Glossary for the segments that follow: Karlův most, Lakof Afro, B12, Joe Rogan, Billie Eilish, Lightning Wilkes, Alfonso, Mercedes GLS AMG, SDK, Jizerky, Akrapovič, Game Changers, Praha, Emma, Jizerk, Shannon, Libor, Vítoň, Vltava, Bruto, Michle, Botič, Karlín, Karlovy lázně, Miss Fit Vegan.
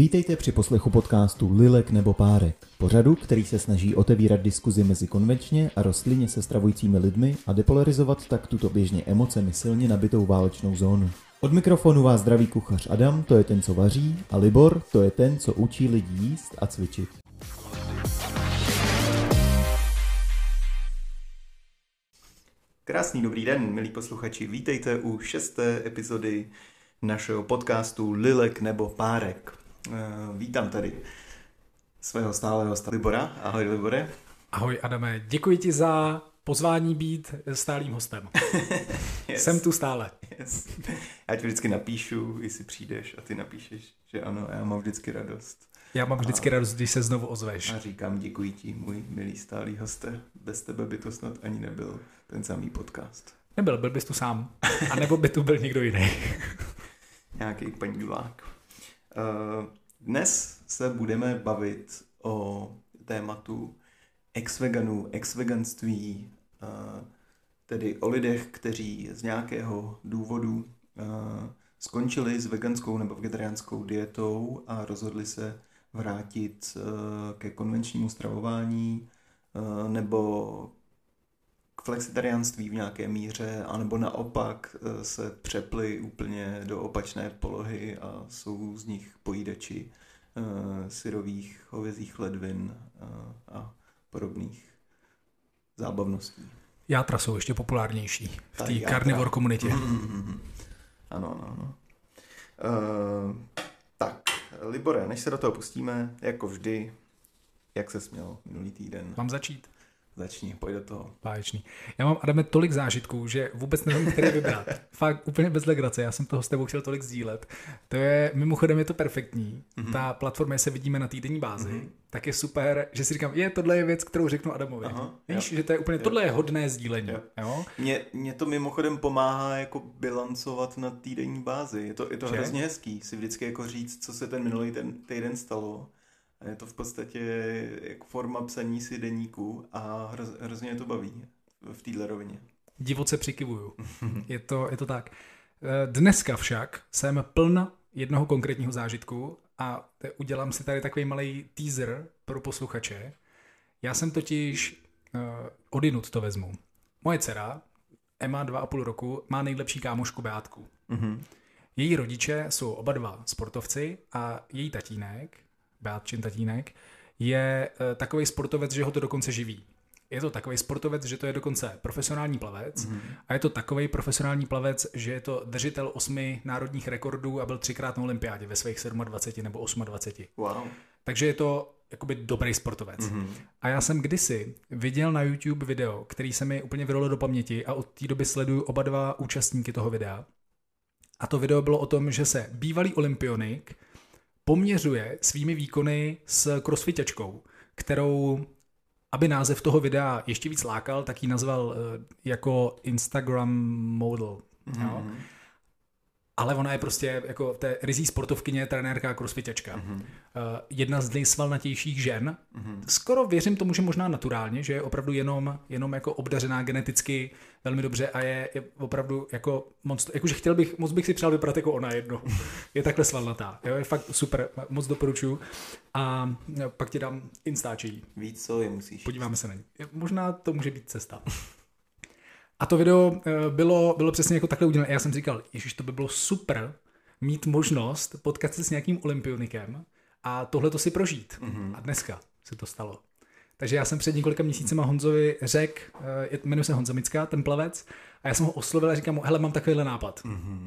Vítejte při poslechu podcastu Lilek nebo Párek, pořadu, který se snaží otevírat diskuzi mezi konvenčně a rostlinně se stravujícími lidmi a depolarizovat tak tuto běžně emocemi silně nabitou válečnou zónu. Od mikrofonu vás zdraví kuchař Adam, to je ten, co vaří, a Libor, to je ten, co učí lidi jíst a cvičit. Krásný dobrý den, milí posluchači, vítejte u 6. epizody našeho podcastu Lilek nebo Párek. Vítám tady svého stálého hosta Libora. Ahoj, Libore. Ahoj, Adame. Děkuji ti za pozvání být stálým hostem. Yes. Jsem tu stále. Yes. Já ti vždycky napíšu, jestli přijdeš a ty napíšeš, že ano, já mám vždycky radost. Já mám vždycky radost, když se znovu ozveš. A říkám děkuji ti, můj milý stálý hoste. Bez tebe by to snad ani nebyl ten samý podcast. Nebyl, byl bys tu sám. A nebo by tu byl někdo jiný. Nějaký pandulák. Dnes se budeme bavit o tématu exveganů, exveganství, tedy o lidech, kteří z nějakého důvodu skončili s veganskou nebo vegetariánskou dietou a rozhodli se vrátit ke konvenčnímu stravování nebo k flexitariánství v nějaké míře, anebo naopak se přepli úplně do opačné polohy a jsou z nich pojídači syrových, hovězích ledvin a podobných zábavností. Játra jsou ještě populárnější v té carnivore komunitě. Ano. Tak, Libore, než se do toho pustíme, jako vždy, jak se směl minulý týden? Mám začít? Začni, pojď do toho. Páječný. Já mám, Adame, tolik zážitků, že vůbec nevím, který vybrat. Fakt úplně bez legrace, já jsem toho s tebou chtěl tolik sdílet. To je, mimochodem je to perfektní. Mm-hmm. Ta platforma, se vidíme na týdenní bázi, mm-hmm. tak je super, že si říkám, tohle je věc, kterou řeknu Adamovi. Aha, víš, že to je úplně, tohle je hodné sdílení. Jo? Mě to mimochodem pomáhá jako bilancovat na týdenní bázi. Je to hrozně hezký si vždycky jako říct, co se ten minulý týden stalo. A je to v podstatě jako forma psaní si deníku a hrozně to baví v téhle rovině. Divoce přikyvuju. Je to tak. Dneska však jsem pln jednoho konkrétního zážitku a udělám si tady takový malý teaser pro posluchače. Já jsem totiž odinut to vezmu. Moje dcera, Emma, 2,5 roku, má nejlepší kámošku Beátku. Mm-hmm. Její rodiče jsou oba dva sportovci a její tatínek, Beátčin tatínek, je takovej sportovec, že ho to dokonce živí. Je to takovej sportovec, že to je dokonce profesionální plavec, mm-hmm. a je to takovej profesionální plavec, že je to držitel 8 národních rekordů a byl 3x na olympiádě ve svých 27 nebo 28. Wow. Takže je to jakoby dobrý sportovec. Mm-hmm. A já jsem kdysi viděl na YouTube video, který se mi úplně vyrolo do paměti a od té doby sleduju oba dva účastníky toho videa. A to video bylo o tom, že se bývalý olympionik poměřuje svými výkony s crossfitačkou, kterou, aby název toho videa ještě víc lákal, tak ji nazval jako Instagram model. Mm-hmm. Jo? Ale ona je prostě jako té ryzí sportovkyně, trenérka a crossfitačka. Mm-hmm. Jedna z nejsvalnatějších žen. Mm-hmm. Skoro věřím tomu, že možná naturálně, že je opravdu jenom jako obdařená geneticky velmi dobře a je opravdu jako monstrum. Jakože moc bych si přál vypadat jako ona jedno. Je takhle svalnatá. Jo, je fakt super, moc doporučuju. A pak ti dám instáčejí. Víc, co je musíš. Podíváme se na ně. Možná to může být cesta. A to video bylo přesně jako takhle udělané. Já jsem říkal, ježiš, to by bylo super mít možnost potkat se s nějakým olympionikem a tohle to si prožít. Mm-hmm. A dneska se to stalo. Takže já jsem před několika měsícima Honzovi řekl, jmenuje se Honza Micka, ten plavec, a já jsem ho oslovil a říkám mu, hele, mám takovýhle nápad. Mm-hmm.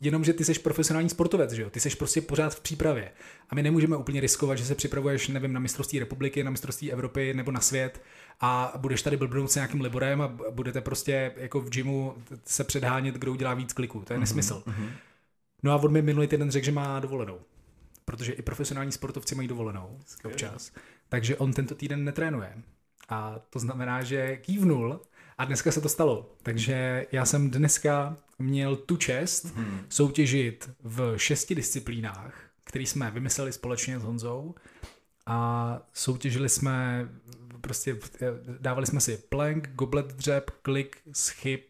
Jenomže ty seš profesionální sportovec, že jo? Ty seš prostě pořád v přípravě. A my nemůžeme úplně riskovat, že se připravuješ, nevím, na mistrovství republiky, na mistrovství Evropy nebo na svět a budeš tady blbnout s nějakým Liborem a budete prostě jako v gymu se předhánět, kdo udělá víc kliků. To je nesmysl. Mm-hmm. No a on mi minulý týden řekl, že má dovolenou. Protože i profesionální sportovci mají dovolenou občas. Takže on tento týden netrénuje. A to znamená, že kývnul a dneska se to stalo. Takže já jsem dneska měl tu čest soutěžit v 6 disciplínách, které jsme vymysleli společně s Honzou. A soutěžili jsme, prostě dávali jsme si plank, goblet dřep, klik, shyb,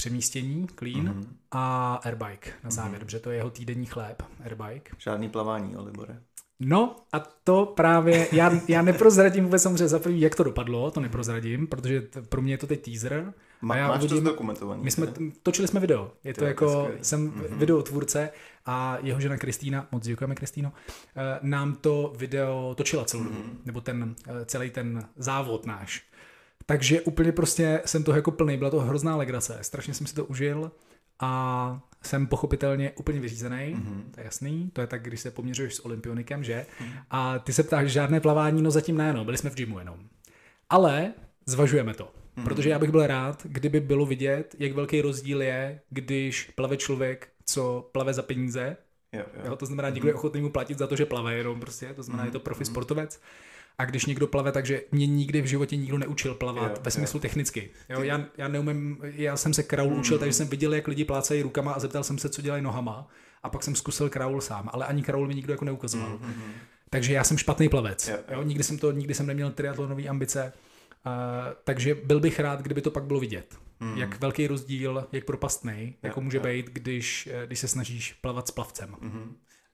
přemístění, clean a airbike na závěr, protože to je jeho týdenní chléb, airbike. Žádný plavání, o Libore. No a to právě, já neprozradím vůbec samozřejmě za první, jak to dopadlo, to neprozradím, protože pro mě je to teď teaser. Máš to zdokumentovaný? Točili jsme video, je to jako, jsem videotvůrce a jeho žena Kristýna, moc děkujeme Kristýno, nám to video točila celou dobu, nebo ten celý ten závod náš. Takže úplně prostě jsem toho jako plný, byla to hrozná legrace, strašně jsem si to užil a jsem pochopitelně úplně vyřízený, to je jasný, to je tak, když se poměřuješ s olympionikem, že? A ty se ptáš, žádné plavání, no zatím ne, no, byli jsme v gymu jenom. Ale zvažujeme to, protože já bych byl rád, kdyby bylo vidět, jak velký rozdíl je, když plave člověk, co plave za peníze, jo, to znamená, někdo je ochotný mu platit za to, že plave jenom prostě, to znamená, je to profi sportovec. A když někdo plave, takže mě nikdy v životě nikdo neučil plavat ve smyslu technicky. Jo, já neumím, já jsem se kraul učil, takže jsem viděl, jak lidi plácají rukama a zeptal jsem se, co dělají nohama. A pak jsem zkusil kraul sám, ale ani kraul mi nikdo jako neukazoval. Takže já jsem špatný plavec. Jo, nikdy jsem neměl triatlonový ambice. Takže byl bych rád, kdyby to pak bylo vidět. Jak velký rozdíl, jak propastný, jako může být, když se snažíš plavat s plavcem.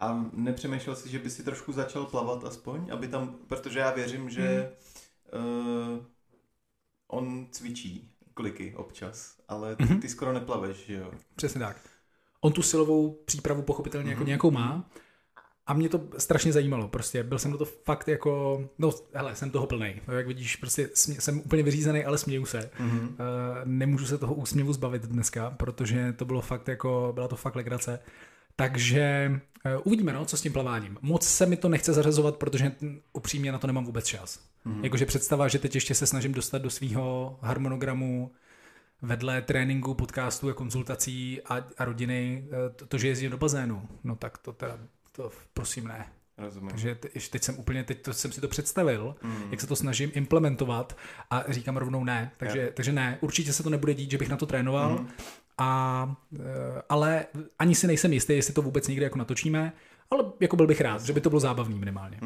A nepřemýšlel jsi, že by si trošku začal plavat aspoň, aby tam, protože já věřím, že on cvičí kliky občas, ale ty skoro neplaveš, že jo? Přesně tak. On tu silovou přípravu pochopitelně jako nějakou má a mě to strašně zajímalo, prostě byl jsem do toho fakt jako, no hele, jsem toho plnej, jak vidíš, prostě jsem úplně vyřízený, ale směju se. Nemůžu se toho úsměvu zbavit dneska, protože to bylo fakt jako, byla to fakt legrace. Takže uvidíme, no, co s tím plaváním. Moc se mi to nechce zařazovat, protože upřímně na to nemám vůbec čas. Jakože představa, že teď ještě se snažím dostat do svýho harmonogramu vedle tréninku, podcastů a konzultací a rodiny, to, že jezdím do bazénu, no tak to teda, to prosím ne. Rozumím. Takže teď jsem si to představil, jak se to snažím implementovat a říkám rovnou ne. Takže ne, určitě se to nebude dít, že bych na to trénoval. Ale ani si nejsem jistý, jestli to vůbec někde jako natočíme, ale jako byl bych rád, že by to bylo zábavný minimálně.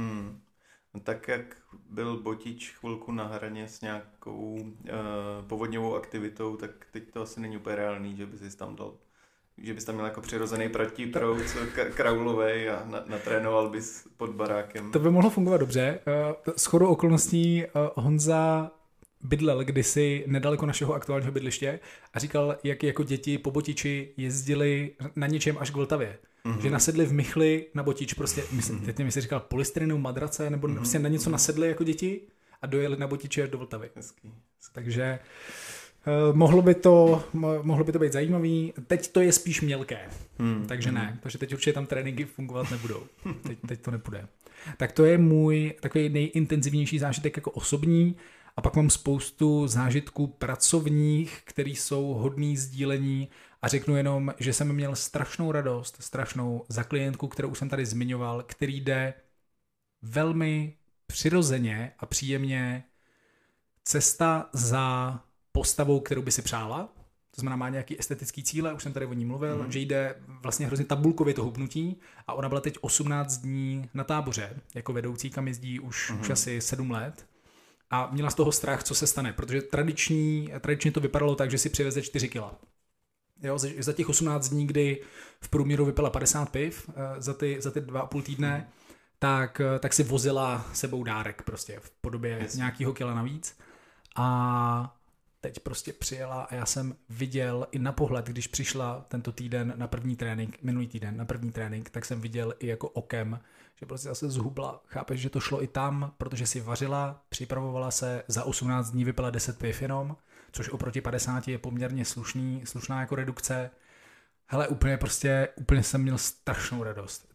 No tak jak byl Botič chvilku na hraně s nějakou povodňovou aktivitou, tak teď to asi není úplně reálný, že by si tam dal, že bys tam měl jako přirozený pratíprout kraulovej a natrénoval bys pod barákem. To by mohlo fungovat dobře. Shodou okolností Honza bydlel kdysi nedaleko našeho aktuálního bydliště a říkal, jak jako děti po Botiči jezdili na něčem až k Vltavě. Že nasedli v Michli na Botič, prostě, teď mi se říkal polystyrenou madrace, nebo prostě na něco nasedli jako děti a dojeli na Botiči až do Vltavy. Hezký. Takže mohlo by to být zajímavý. Teď to je spíš mělké, takže ne. Takže teď určitě tam tréninky fungovat nebudou. Teď to nepůjde. Tak to je můj takový nejintenzivnější zážitek jako osobní. A pak mám spoustu zážitků pracovních, který jsou hodný sdílení a řeknu jenom, že jsem měl strašnou radost, za klientku, kterou jsem tady zmiňoval, který jde velmi přirozeně a příjemně cesta za postavou, kterou by si přála. To znamená, má nějaký estetický cíle, už jsem tady o ní mluvil, že jde vlastně hrozně tabulkově to hubnutí a ona byla teď 18 dní na táboře, jako vedoucí, kam jezdí už asi 7 let. A měla z toho strach, co se stane, protože tradičně to vypadalo tak, že si přiveze 4 kila. Jo, za těch 18 dní, kdy v průměru vypila 50 piv za ty 2,5 týdne, tak si vozila sebou dárek prostě v podobě nějakého kila navíc. A teď prostě přijela a já jsem viděl i na pohled, když přišla minulý týden na první trénink, tak jsem viděl i jako okem, že prostě zase zhubla. Chápeš, že to šlo i tam, protože si vařila, připravovala se, za 18 dní vypila 10 piv jenom, což oproti 50 je poměrně slušná jako redukce. Hele, úplně jsem měl strašnou radost.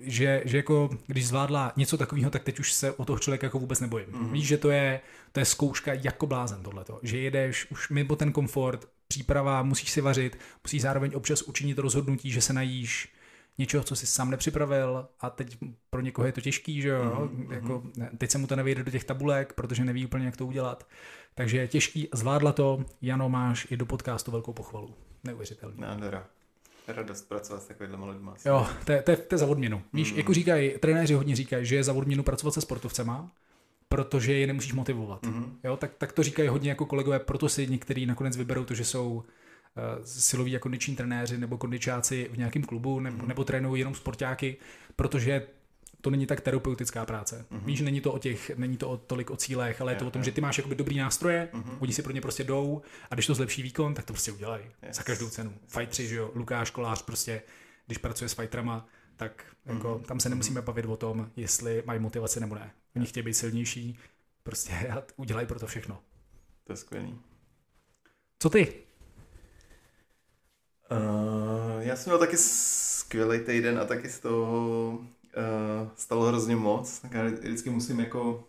Že jako, když zvládla něco takového, tak teď už se o toho člověka jako vůbec nebojím. Víš, že to je zkouška jako blázen tohleto. Že jedeš už mimo ten komfort, příprava, musíš si vařit, musíš zároveň občas učinit rozhodnutí, že se najíš něčeho, co jsi sám nepřipravil a teď pro někoho je to těžký, že jo? Jako, teď se mu to nevejde do těch tabulek, protože neví úplně, jak to udělat. Takže je těžký, zvládla to, Jano, máš i do podcastu velkou pochvalu. Neuvěřitelný. Nádhera. Radost pracovat s takovýhlema lidma. Jo, to je za odměnu. Víš, jako říkají, trenéři hodně říkají, že je za odměnu pracovat se sportovcema, protože je nemusíš motivovat. Jo, tak to říkají hodně jako kolegové, proto si některý nakonec vyberou to, že jsou siloví a kondiční trenéři nebo kondičáci v nějakém klubu nebo trénují jenom sportáky, protože to není tak terapeutická práce. Mm-hmm. Víš, není to tolik o cílech, ale je to o tom, že ty máš jakoby dobrý nástroje, oni si pro ně prostě jdou a když to zlepší výkon, tak to prostě udělají. Yes. Za každou cenu. Fightři, že jo, Lukáš Kolář prostě, když pracuje s fightrama, tak jako, tam se nemusíme bavit o tom, jestli mají motivaci nebo ne. Oni chtějí být silnější, prostě udělají pro to všechno. To je skvělý. Co ty? Já jsem měl taky skvělej týden a taky z toho stalo hrozně moc, tak já vždycky musím jako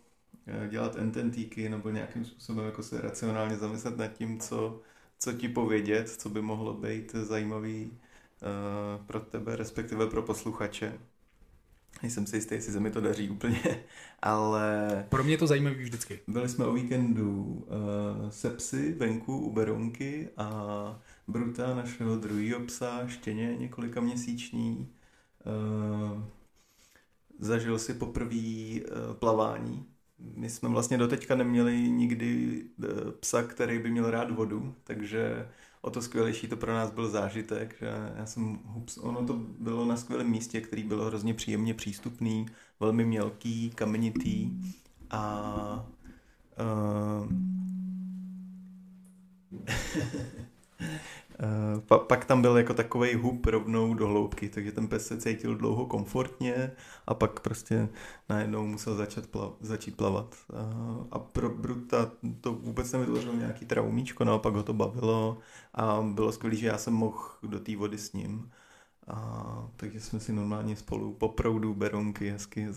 dělat ententíky nebo nějakým způsobem jako se racionálně zamyslet nad tím, co ti povědět, co by mohlo být zajímavý pro tebe, respektive pro posluchače. Nejsem si jistý, jestli se mi to daří úplně, ale... Pro mě to zajímavý vždycky. Byli jsme o víkendu se psy venku u Beronky a Bruta, našeho druhého psa, štěně několika měsíční. Zažil si poprvé plavání. My jsme vlastně doteďka neměli nikdy psa, který by měl rád vodu, takže o to skvělejší to pro nás byl zážitek. Ono to bylo na skvělém místě, který bylo hrozně příjemně přístupný, velmi mělký, kamenitý a... Pak tam byl jako takovej hub rovnou do hloubky, takže ten pes se cítil dlouho komfortně a pak prostě najednou musel začít plavat. A pro Bruta to vůbec nevytvořilo nějaký traumíčko, naopak ho to bavilo a bylo skvělý, že já jsem mohl do té vody s ním. A takže jsme si normálně spolu po proudu Beronky hezky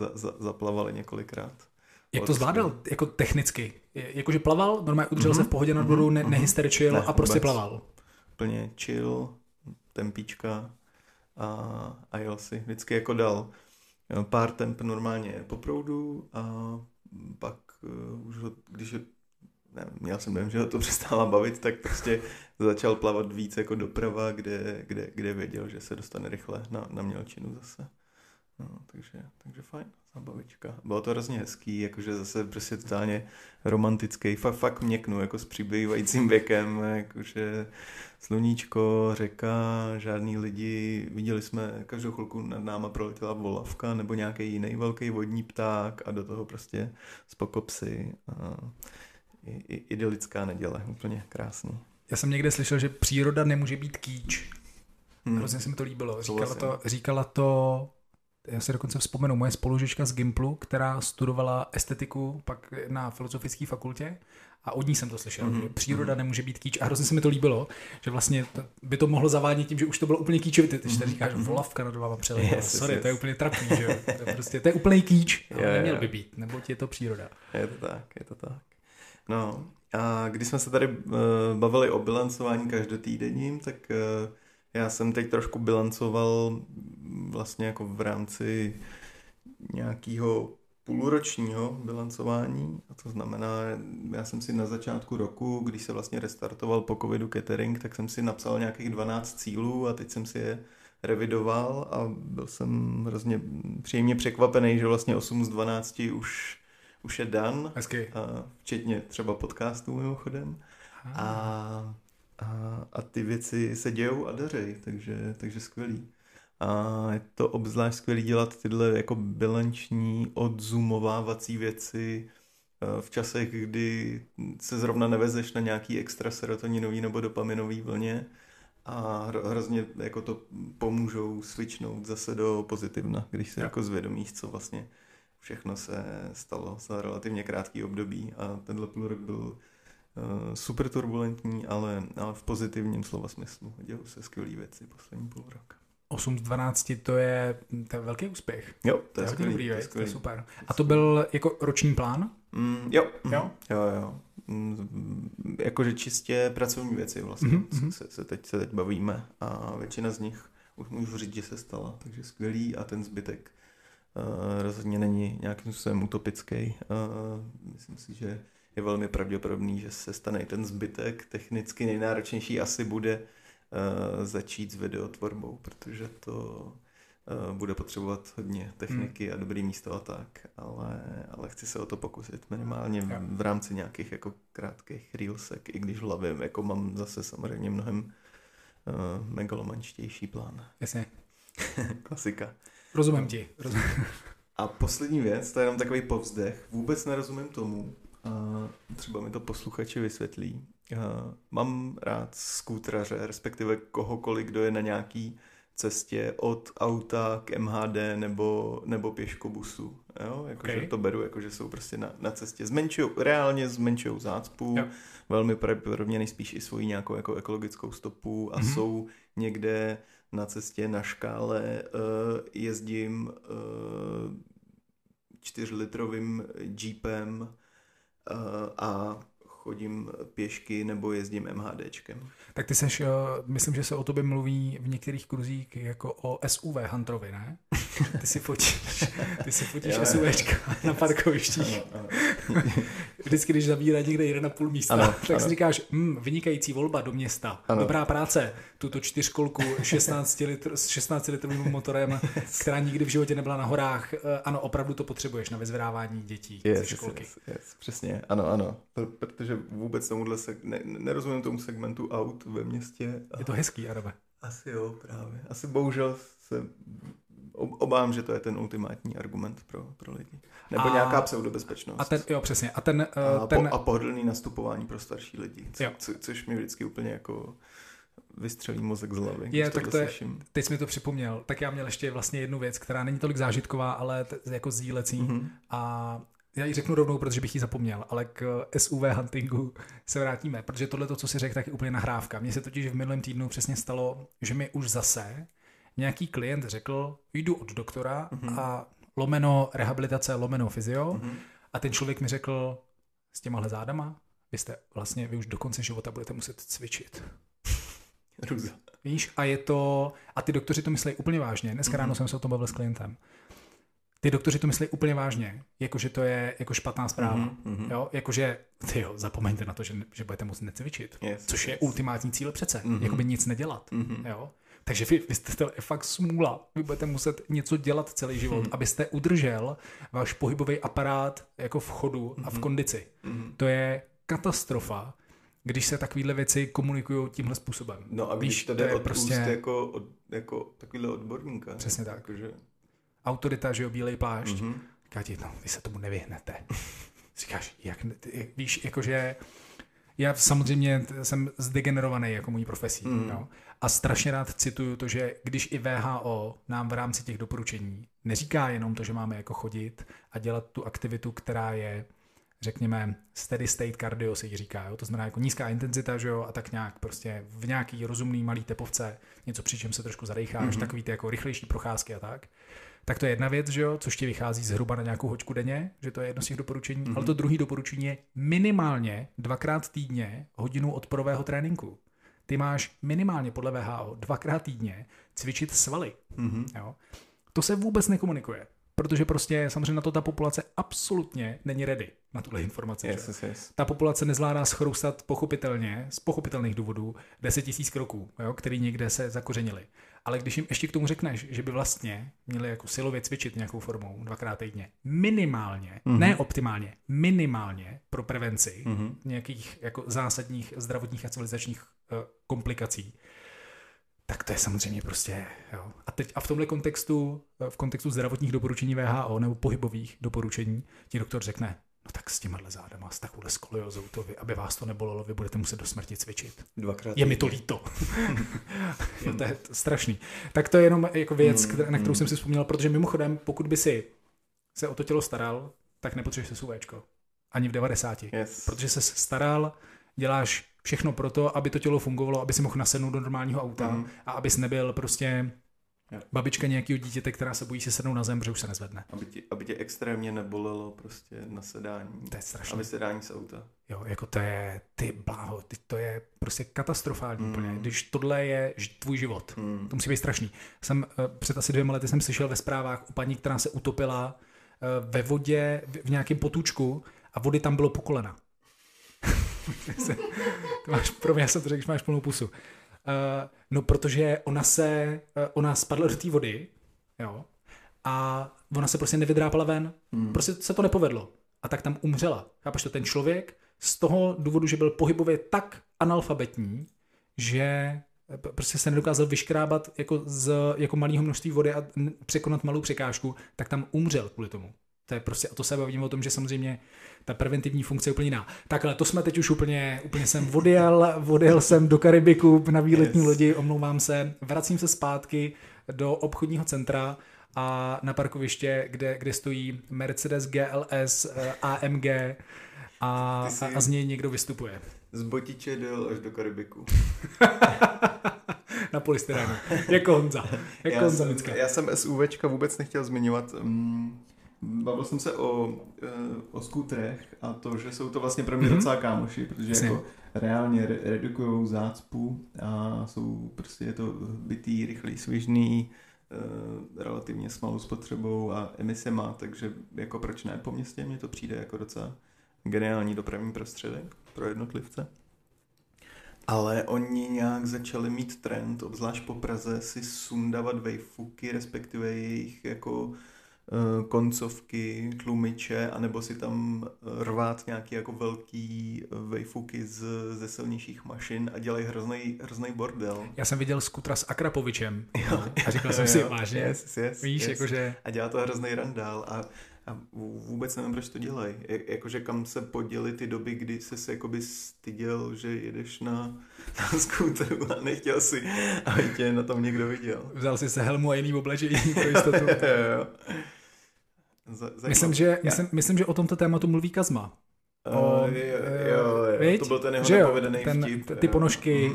zaplavali několikrát. Jak to zvládal jako technicky? Jakože plaval, normálně udržel se v pohodě nad vodou, nehysterčil a prostě vůbec. Plaval. Plně chill, tempíčka a jel si. Vždycky jako dal pár temp normálně po proudu a pak už já jsem nevím, že ho to přestává bavit, tak prostě začal plavat víc jako doprava, kde věděl, že se dostane rychle na mělčinu zase. No, takže fajn, zabavička. Bylo to hrozně hezký, jakože zase prostě totálně romantický, fakt měknu, jako s přibývajícím věkem, jakože sluníčko, řeka, žádný lidi, viděli jsme, každou chvilku nad náma proletěla volavka nebo nějaký jiný velký vodní pták a do toho prostě spokopsy a idylická neděle, úplně krásný. Já jsem někde slyšel, že příroda nemůže být kýč. Hrozně se mi to líbilo. Říkala to já si dokonce vzpomenu, moje spolužečka z Gimplu, která studovala estetiku pak na filozofické fakultě a od ní jsem to slyšel, že příroda nemůže být kýč a hrozně se mi to líbilo, že vlastně by to mohlo zavádět tím, že už to bylo úplně kýčovité, když tady říkáš volavka nad váma přeletěla, sorry, to je úplně trapný, že jo, to je úplný kýč, neměl by být, neboť je to příroda. Je to tak. No a když jsme se tady bavili o bilancování každotýdenním, tak... Já jsem teď trošku bilancoval vlastně jako v rámci nějakého půlročního bilancování. A to znamená, já jsem si na začátku roku, když se vlastně restartoval po covidu catering, tak jsem si napsal nějakých 12 cílů a teď jsem si je revidoval a byl jsem hrozně příjemně překvapený, že vlastně 8 z 12 už je dan. Hezky. Včetně třeba podcastů mimochodem. A ty věci se dějou a dařejí, takže skvělý. A je to obzvlášť skvělý dělat tyhle jako bilanční odzumovávací věci v časech, kdy se zrovna nevezeš na nějaký extra serotoninový nebo dopaminový vlně a hrozně jako to pomůžou switchnout zase do pozitivna, když se jako zvědomíš, co vlastně všechno se stalo za relativně krátký období a tenhle půlrok byl super turbulentní, ale v pozitivním slova smyslu. Dělou se skvělý věci poslední půl rok. 8 z 12 to je velký úspěch. Jo, to je skvělý, dobrý věc, to je super. A to byl jako roční plán? Jo. Jakože čistě pracovní věci vlastně, se teď bavíme a většina z nich už můžu říct, že se stala, takže skvělý a ten zbytek rozhodně není nějakým způsobem utopický. Myslím si, že je velmi pravděpodobný, že se stane ten zbytek. Technicky nejnáročnější asi bude začít s videotvorbou, protože to bude potřebovat hodně techniky a dobrý místo a tak, ale chci se o to pokusit minimálně v rámci nějakých jako krátkých reelsek, i když hlavím, jako mám zase samozřejmě mnohem megalomančtější plán. Jasně. Klasika. Rozumím ti. Rozumím. A poslední věc, to je jenom takový povzdech. Vůbec nerozumím tomu, třeba mi to posluchači vysvětlí. Mám rád skútraře, respektive kohokoliv, kdo je na nějaký cestě od auta k MHD nebo pěškobusu. Jo? Jako, okay. Že to beru, jakože jsou prostě na cestě. Reálně zmenšují zácpu, jo. Velmi pravděpodobně nejspíš i svoji nějakou jako ekologickou stopu a jsou někde na cestě na škále. Jezdím 4-litrovým jeepem a chodím pěšky nebo jezdím MHDčkem. Tak ty seš, myslím, že se o tobě mluví v některých kruzích jako o SUV Hunterovi, ne? Ty si fotíš SUVčka na parkovištích. Ano. Vždycky, když zabírá někde 1,5 místa, tak si říkáš, vynikající volba do města, ano. Dobrá práce, tuto čtyřkolku 16-litrovým motorem, která nikdy v životě nebyla na horách. Ano, opravdu to potřebuješ na vyzvedávání dětí ze školky. Yes. Přesně, ano. Protože vůbec tomuhle nerozumím tomu segmentu aut ve městě. Je to hezký, Arabe. Asi jo, právě. Asi bohužel se obávám, že to je ten ultimátní argument pro lidi. Nebo nějaká pseudobezpečnost. A ten, jo, přesně. A pohodlný nastupování pro starší lidi. Což mi vždycky úplně jako vystřelí mozek z hlavy. Teď jsi mi to připomněl. Tak já měl ještě vlastně jednu věc, která není tolik zážitková, ale jako sdílecí. Mm-hmm. A já ji řeknu rovnou, protože bych ji zapomněl, ale k SUV huntingu se vrátíme, protože tohle, co si řekl, tak je úplně nahrávka. Mně se totiž v minulém týdnu přesně stalo, že mi už zase nějaký klient řekl, jdu od doktora a /rehabilitace/ fyzio a ten člověk mi řekl, s těmahle zádama, vy už do konce života budete muset cvičit. Růza. Víš, a ty doktoři to myslí úplně vážně. Dneska ráno jsem se o tom bavil s klientem. Ty doktoři to myslí úplně vážně, jakože to je jako špatná zpráva. Jo? Jakože zapomeňte na to, že budete muset necvičit, což je ultimátní cíl přece, jakoby nic nedělat. Jo? Takže vy jste fakt smůla. Vy budete muset něco dělat celý život, abyste udržel váš pohybový aparát jako v chodu a v kondici. To je katastrofa, když se takovýhle věci komunikují tímhle způsobem. No a když to je prostě jako takovýhle odborníka. Přesně tak. Jakože autorita, že jo, bílej plášť. Říkáte, vy se tomu nevyhnete. Říkáš, víš, jakože já samozřejmě jsem zdegenerovaný jako mojí profesí. No? A strašně rád cituju to, že když i WHO nám v rámci těch doporučení neříká jenom to, že máme jako chodit a dělat tu aktivitu, která je, řekněme, steady state cardio se jí říká, jo? To znamená jako nízká intenzita, že jo? A tak nějak prostě v nějaký rozumný malý tepovce, něco přičem se trošku zadejcháš, takový ty jako rychlejší procházky a tak. Tak to je jedna věc, že jo, což ti vychází zhruba na nějakou hoďku denně, že to je jedno z těch doporučení, ale to druhý doporučení je minimálně 2x týdně hodinu odporového tréninku. Ty máš minimálně podle WHO 2x týdně cvičit svaly. Jo? To se vůbec nekomunikuje, protože prostě samozřejmě na to ta populace absolutně není ready na tuhle informaci. Yes. Ta populace nezvládá schroustat pochopitelně, z pochopitelných důvodů, 10 000 kroků, jo, který někde se zakořenili. Ale když jim ještě k tomu řekneš, že by vlastně měli jako silově cvičit nějakou formou 2x týdně, minimálně, ne optimálně, minimálně pro prevenci nějakých jako zásadních zdravotních a civilizačních komplikací, tak to je samozřejmě prostě, jo. A v tomhle kontextu, v kontextu zdravotních doporučení WHO nebo pohybových doporučení, ti doktor řekne, no tak s těmahle zádama, s takovouhle skoliozou, aby vás to nebolelo, vy budete muset do smrti cvičit. 2x. Je mi to líto. To je strašný. Tak to je jenom jako věc, na kterou jsem si vzpomněl, protože mimochodem, pokud by si se o to tělo staral, tak nepotřebuješ se SUVčko. Ani v 90. Yes. Protože se staral, děláš všechno pro to, aby to tělo fungovalo, aby si mohl nasednout do normálního auta a abys nebyl prostě babička nějakého dítěte, která se bojí se sednout na zem, protože už se nezvedne. Aby tě extrémně nebolelo prostě nasedání. To je strašné. A vysedání z auta. Jo, jako to je, ty bláho, to je prostě katastrofální úplně, když tohle je tvůj život. To musí být strašný. Jsem před asi 2 lety jsem slyšel ve zprávách o paní, která se utopila ve vodě v nějakém potůčku a vody tam bylo po kolena. Já jsem to řekl, že máš plnou pusu. No, protože ona spadla do té vody, jo, a ona se prostě nevydrápala ven. Prostě se to nepovedlo. A tak tam umřela. Chápeš to? Ten člověk z toho důvodu, že byl pohybově tak analfabetní, že prostě se nedokázal vyškrábat jako malého množství vody a překonat malou překážku, tak tam umřel kvůli tomu. To je prostě, a to se bavíme o tom, že samozřejmě ta preventivní funkce je úplně jiná. Takhle, to jsme teď už úplně jsem odjel jsem do Karibiku na výletní lodi, omlouvám se, vracím se zpátky do obchodního centra a na parkoviště, kde stojí Mercedes GLS AMG a z něj někdo vystupuje. Z Botiče dojel až do Karibiku. Na polystyrenu. Jako Honza. Jako Honza Micka. Já jsem SUVčka vůbec nechtěl zmiňovat. Bavil jsem se o skutrech a to, že jsou to vlastně pro mě docela kámoši, protože jako reálně redukujou zácpu a jsou prostě to bytý, rychlý, svižný, relativně s malou spotřebou a emisema, takže jako proč ne po městě, mně to přijde jako docela geniální dopravní prostředek pro jednotlivce. Ale oni nějak začali mít trend, obzvlášť po Praze, si sundávat vejfuky, respektive jejich jako koncovky, tlumiče, anebo si tam rvát nějaký jako velký vejfuky ze silnějších mašin a dělají hrozný bordel. Já jsem viděl skutra s Akrapovičem a říkal jsem si vážně, víš, jakože... A dělá to hrozný randál a vůbec nevím, proč to dělají. Jakože kam se poděly ty doby, kdy se jakoby styděl, že jedeš na skúteru a nechtěl si, aby tě na tom někdo viděl. Vzal si se helmu a jiný oblečení pro jistotu. Myslím, že o tomto tématu mluví Kazma. Jo, to byl ten jeho povedený vtip. Ty ponožky,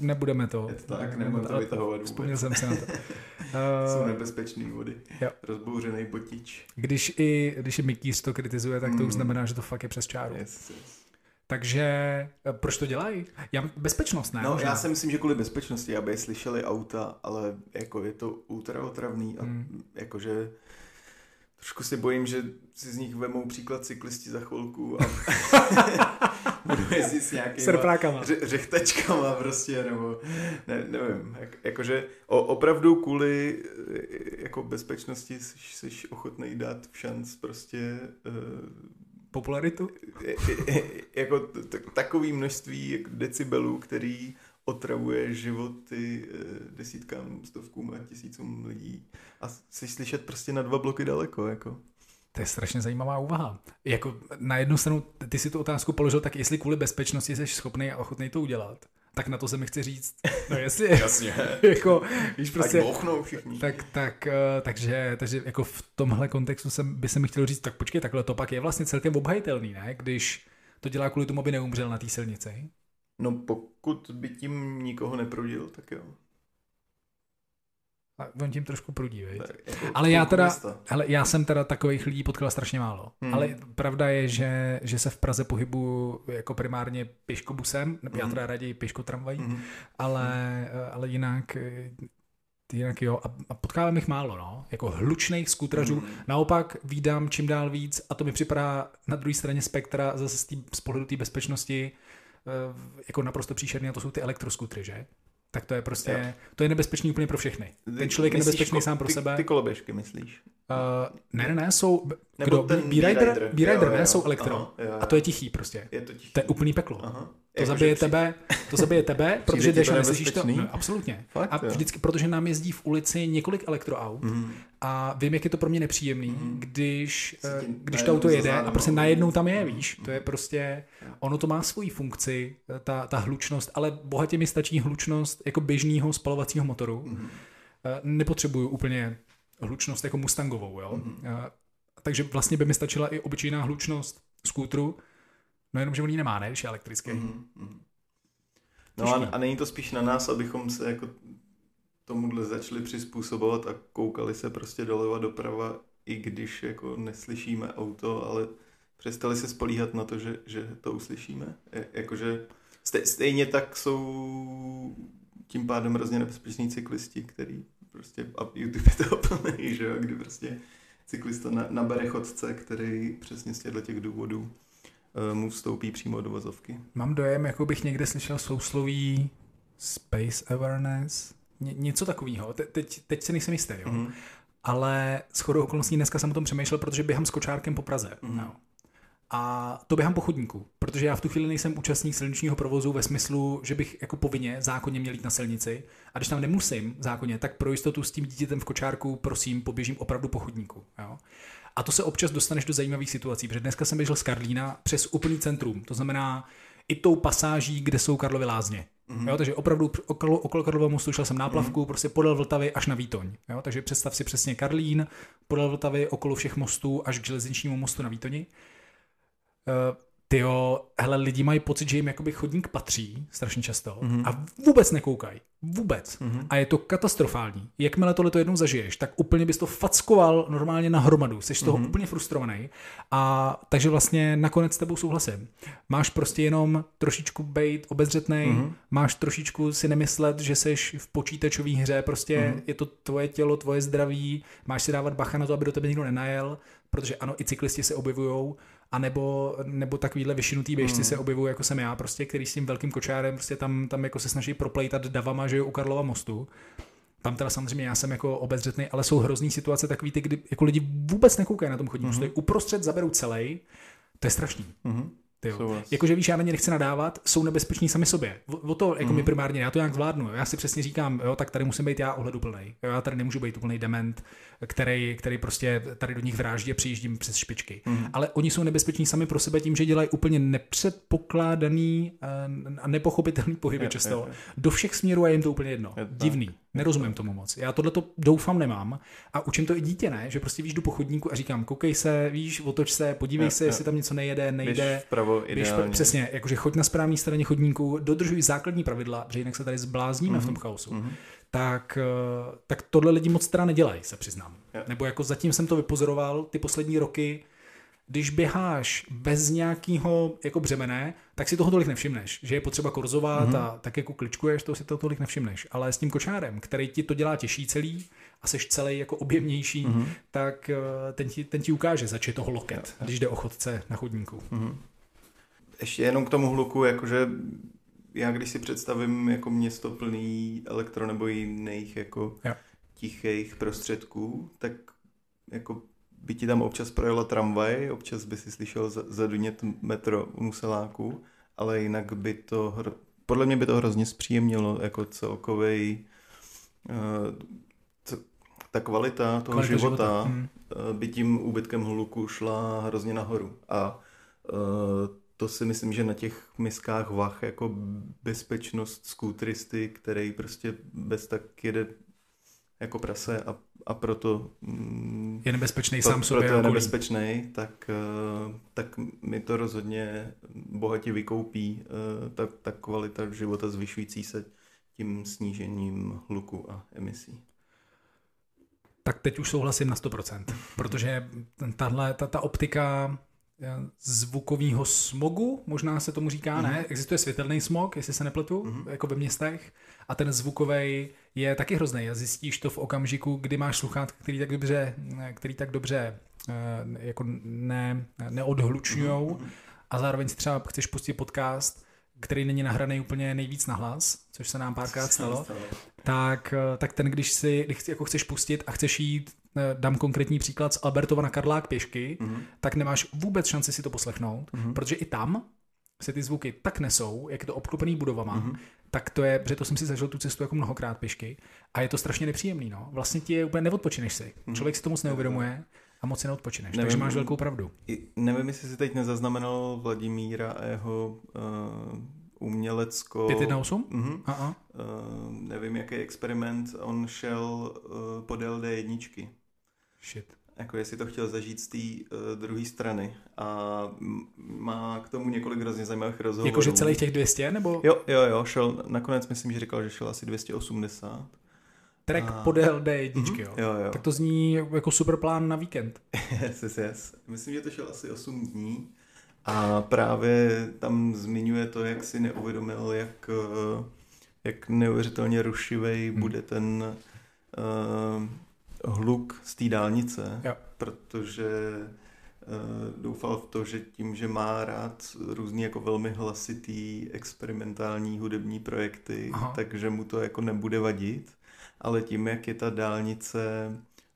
nebudeme to. Nebudeme to vytahovat. Vzpomněl jsem se na to. Jsou nebezpečný vody. Jo. Rozbouřený Botič. Když i Mikýř to kritizuje, tak to už znamená, že to fakt je přes čáru. Yes. Takže proč to dělají? Bezpečnost, ne? No, možná. Já si myslím, že kvůli bezpečnosti, aby slyšeli auta, ale jako je to ultra otravný a jakože... Trošku se bojím, že si z nich vemou příklad cyklisti za chvilku a budou jezdit s nějakýma řechtačkama prostě, nebo ne, nevím, jakože opravdu kvůli jako bezpečnosti jsi ochotnej dát šanc prostě popularitu? Jako takový množství decibelů, který otravuje životy desítkám, stovkům a tisícům lidí a jsi slyšet prostě na 2 bloky daleko. Jako. To je strašně zajímavá úvaha. Jako na jednu stranu ty si tu otázku položil, tak jestli kvůli bezpečnosti jsi schopnej a ochotnej to udělat, tak na to se mi chci říct. No jestli... Jasně. Jako, víš, prostě, ať bouchnou všichni. Takže jako v tomhle kontextu by se mi chtělo říct, tak počkej, takhle to pak je vlastně celkem obhajitelný, ne? Když to dělá kvůli tomu, aby neumřel na té silnici. No pokud by tím nikoho neprudil, tak jo. A on tím trošku prudí, viď? Jako ale já jsem teda takových lidí potkal strašně málo. Ale pravda je, že se v Praze pohybuju jako primárně pěškobusem, nebo já teda raději pěškotramvají, ale jinak jo. A potkávám jich málo, no. Jako hlučných skutrařů. Naopak vídám čím dál víc a to mi připadá na druhé straně spektra zase z pohledu té bezpečnosti jako naprosto příšerný, a to jsou ty elektroskutry, že? Tak to je prostě, to je nebezpečný úplně pro všechny. Ten člověk je nebezpečný sám pro sebe. Ty koloběžky myslíš? Ne, jsou, nebo kdo? B-Rider, ne, jsou elektro. Aha, jo. A to je tichý prostě. Je to tichý. To je úplný peklo. Aha. To zabije tebe, protože jdeš a neslyšíš to. No, absolutně. Fakt, a vždycky, protože nám jezdí v ulici několik elektroaut a vím, jak je to pro mě nepříjemný, když to auto jede a prostě najednou tam je, víš. To je prostě, ono to má svoji funkci, ta hlučnost, ale bohatě mi stačí hlučnost jako běžného spalovacího motoru. Nepotřebuju úplně hlučnost jako mustangovou, jo. Takže vlastně by mi stačila i obyčejná hlučnost skútru. No jenom, že on ji nemá, ne, když je elektrický. No a není to spíš na nás, abychom se jako tomuhle začali přizpůsobovat a koukali se prostě doleva doprava, i když jako neslyšíme auto, ale přestali se spolíhat na to, že to uslyšíme. Jakože stejně tak jsou tím pádem hrozně nebezpeční cyklisti, který prostě, a YouTube to plný, že jo, kdy prostě cyklista nabere chodce, který přesně z těch důvodů mu vstoupí přímo do vozovky. Mám dojem, jako bych někde slyšel sousloví space awareness, něco takového. Teď se nejsem jistý, jo? Ale shodou okolností dneska jsem o tom přemýšlel, protože běhám s kočárkem po Praze. No. A to běhám po chodníku, protože já v tu chvíli nejsem účastník silničního provozu ve smyslu, že bych jako povinně zákonně měl jít na silnici, a když tam nemusím zákonně, tak pro jistotu s tím dítětem v kočárku prosím, poběžím opravdu po chodníku. Jo? A to se občas dostaneš do zajímavých situací, protože dneska jsem běžel z Karlína přes úplný centrum, to znamená i tou pasáží, kde jsou Karlovy lázně. Mm-hmm. Jo, takže opravdu okolo Karlova mostu šel jsem náplavku, prostě podél Vltavy až na Vítoň. Jo, takže představ si přesně Karlín, podél Vltavy, okolo všech mostů až k železničnímu mostu na Vítoni. Tyjo, hele, lidi mají pocit, že jim jakoby chodník patří strašně často a vůbec nekoukají. Vůbec. A je to katastrofální. Jakmile tohle to jednou zažiješ, tak úplně bys to fackoval normálně na hromadu. Jsi z toho úplně frustrovaný. A takže vlastně nakonec s tebou souhlasím. Máš prostě jenom trošičku být obezřetnej, máš trošičku si nemyslet, že jsi v počítačové hře, prostě je to tvoje tělo, tvoje zdraví, máš si dávat bacha na to, aby do tebe nikdo nenajel, protože ano, i cyklisti se objevujou. A nebo takovýhle vyšinutý běžci se objevují, jako jsem já, prostě, který s tím velkým kočárem prostě tam jako se snaží proplejtat davama, že jo, u Karlova mostu. Tam teda samozřejmě já jsem jako obezřetný, ale jsou hrozný situace takový ty, kdy jako lidi vůbec nekoukají na tom chodníku. Stojí uprostřed, zaberou celý, to je strašný. Jakože víš, já na ně nechci nadávat, jsou nebezpeční sami sobě. O to jako mi primárně, já to nějak zvládnu. Já si přesně říkám, jo, tak tady musím být já ohleduplnej. Já tady nemůžu být úplný dement, který prostě tady do nich vráždí a přijíždím přes špičky. Ale oni jsou nebezpeční sami pro sebe tím, že dělají úplně nepředpokládaný a nepochopitelný pohyby často. Do všech směrů a jim to úplně jedno. Divný. Nerozumím tomu moc. Já tohle to doufám nemám a učím to i dítě, ne, že prostě víš, jdu po chodníku a říkám, koukej se, víš, otoč se, podívej se, jestli tam něco nejde. Přesně, jakože choď na správné straně chodníku, dodržuj základní pravidla, že jinak se tady zblázníme v tom chaosu. Tak tohle lidi moc teda nedělají, se přiznám. Nebo jako zatím jsem to vypozoroval ty poslední roky, když běháš bez nějakého jako břemene, tak si toho tolik nevšimneš, že je potřeba korzovat a tak jako kličkuješ, to si toho tolik nevšimneš. Ale s tím kočárem, který ti to dělá těžší celý a seš celý jako objemnější, tak ten ti ukáže, zač je toho loket, když jde o chodce na chodníku. Ještě jenom k tomu hluku, jakože já když si představím jako město plný elektro nebo jiných jako tichých prostředků, tak jako by ti tam občas projela tramvaj, občas by si slyšel zadunět metro u Museláku, ale jinak by to, podle mě by to hrozně zpříjemnilo jako celkovej ta kvalita toho života by tím úbytkem hluku šla hrozně nahoru. A to si myslím, že na těch miskách vah jako bezpečnost skútristy, který prostě bez tak jede jako prase a proto je nebezpečný sám sobě, proto je nebezpečný, tak mi to rozhodně bohatě vykoupí ta kvalita života zvyšující se tím snížením hluku a emisí. Tak teď už souhlasím na 100%, protože ta optika zvukového smogu, možná se tomu říká, ne? Existuje světelný smog, jestli se nepletu, jako ve městech, a ten zvukovej je taky hrozný. A zjistíš to v okamžiku, kdy máš sluchátka, který tak dobře jako neodhlučňujou a zároveň si třeba chceš pustit podcast, který není nahraný úplně nejvíc nahlas, což se nám párkrát stalo, tak ten, když jako chceš pustit a chceš jít, dám konkrétní příklad z Albertova na Karlák pěšky, tak nemáš vůbec šanci si to poslechnout, protože i tam se ty zvuky tak nesou, jak je to obklopený budovama, tak to je, protože to jsem si zažil tu cestu jako mnohokrát pěšky a je to strašně nepříjemný, no. Vlastně ti je úplně neodpočineš si. Člověk si to moc neuvědomuje a moc si neodpočineš, nevím, takže máš velkou pravdu. Nevím, jestli si teď nezaznamenal Vladimíra a jeho umělecko... 518? Nevím, jaký experiment, on šel podél D1. Shit. Jako jestli to chtěl zažít z té druhé strany a má k tomu několik hrozně zajímavých rozhovorů. Jakože celých těch 200 nebo? Jo, šel, nakonec myslím, že říkal, že šel asi 280. Trek podél D1, jo. Tak to zní jako super plán na víkend. Yes. Myslím, že to šel asi 8 dní a právě tam zmiňuje to, jak si neuvědomil, jak neuvěřitelně rušivej bude ten... hluk z té dálnice, protože doufal v to, že tím, že má rád různý jako velmi hlasitý experimentální hudební projekty, takže mu to jako nebude vadit, ale tím, jak je ta dálnice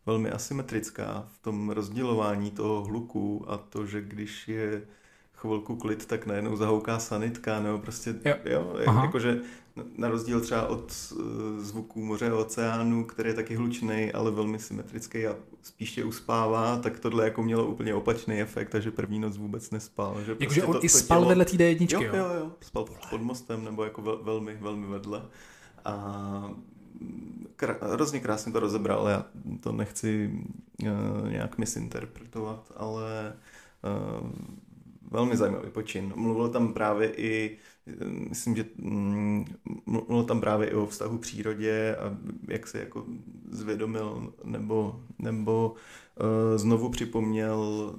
velmi asymetrická v tom rozdělování toho hluku a to, že když je chvilku klid, tak najednou zahouká sanitka, nebo prostě, jo jakože na rozdíl třeba od zvuků moře a oceánu, který je taky hlučnej, ale velmi symetrický a spíš tě uspává, tak tohle jako mělo úplně opačný efekt, takže první noc vůbec nespal. Jakože prostě on i spal tělo... vedle té D1, jo. Spal pod mostem, nebo jako velmi, velmi vedle. A hrozně krásně to rozebral, já to nechci nějak misinterpretovat, ale velmi zajímavý počin. Mluvil tam právě i o vztahu k přírodě a jak se jako zvědomil nebo znovu připomněl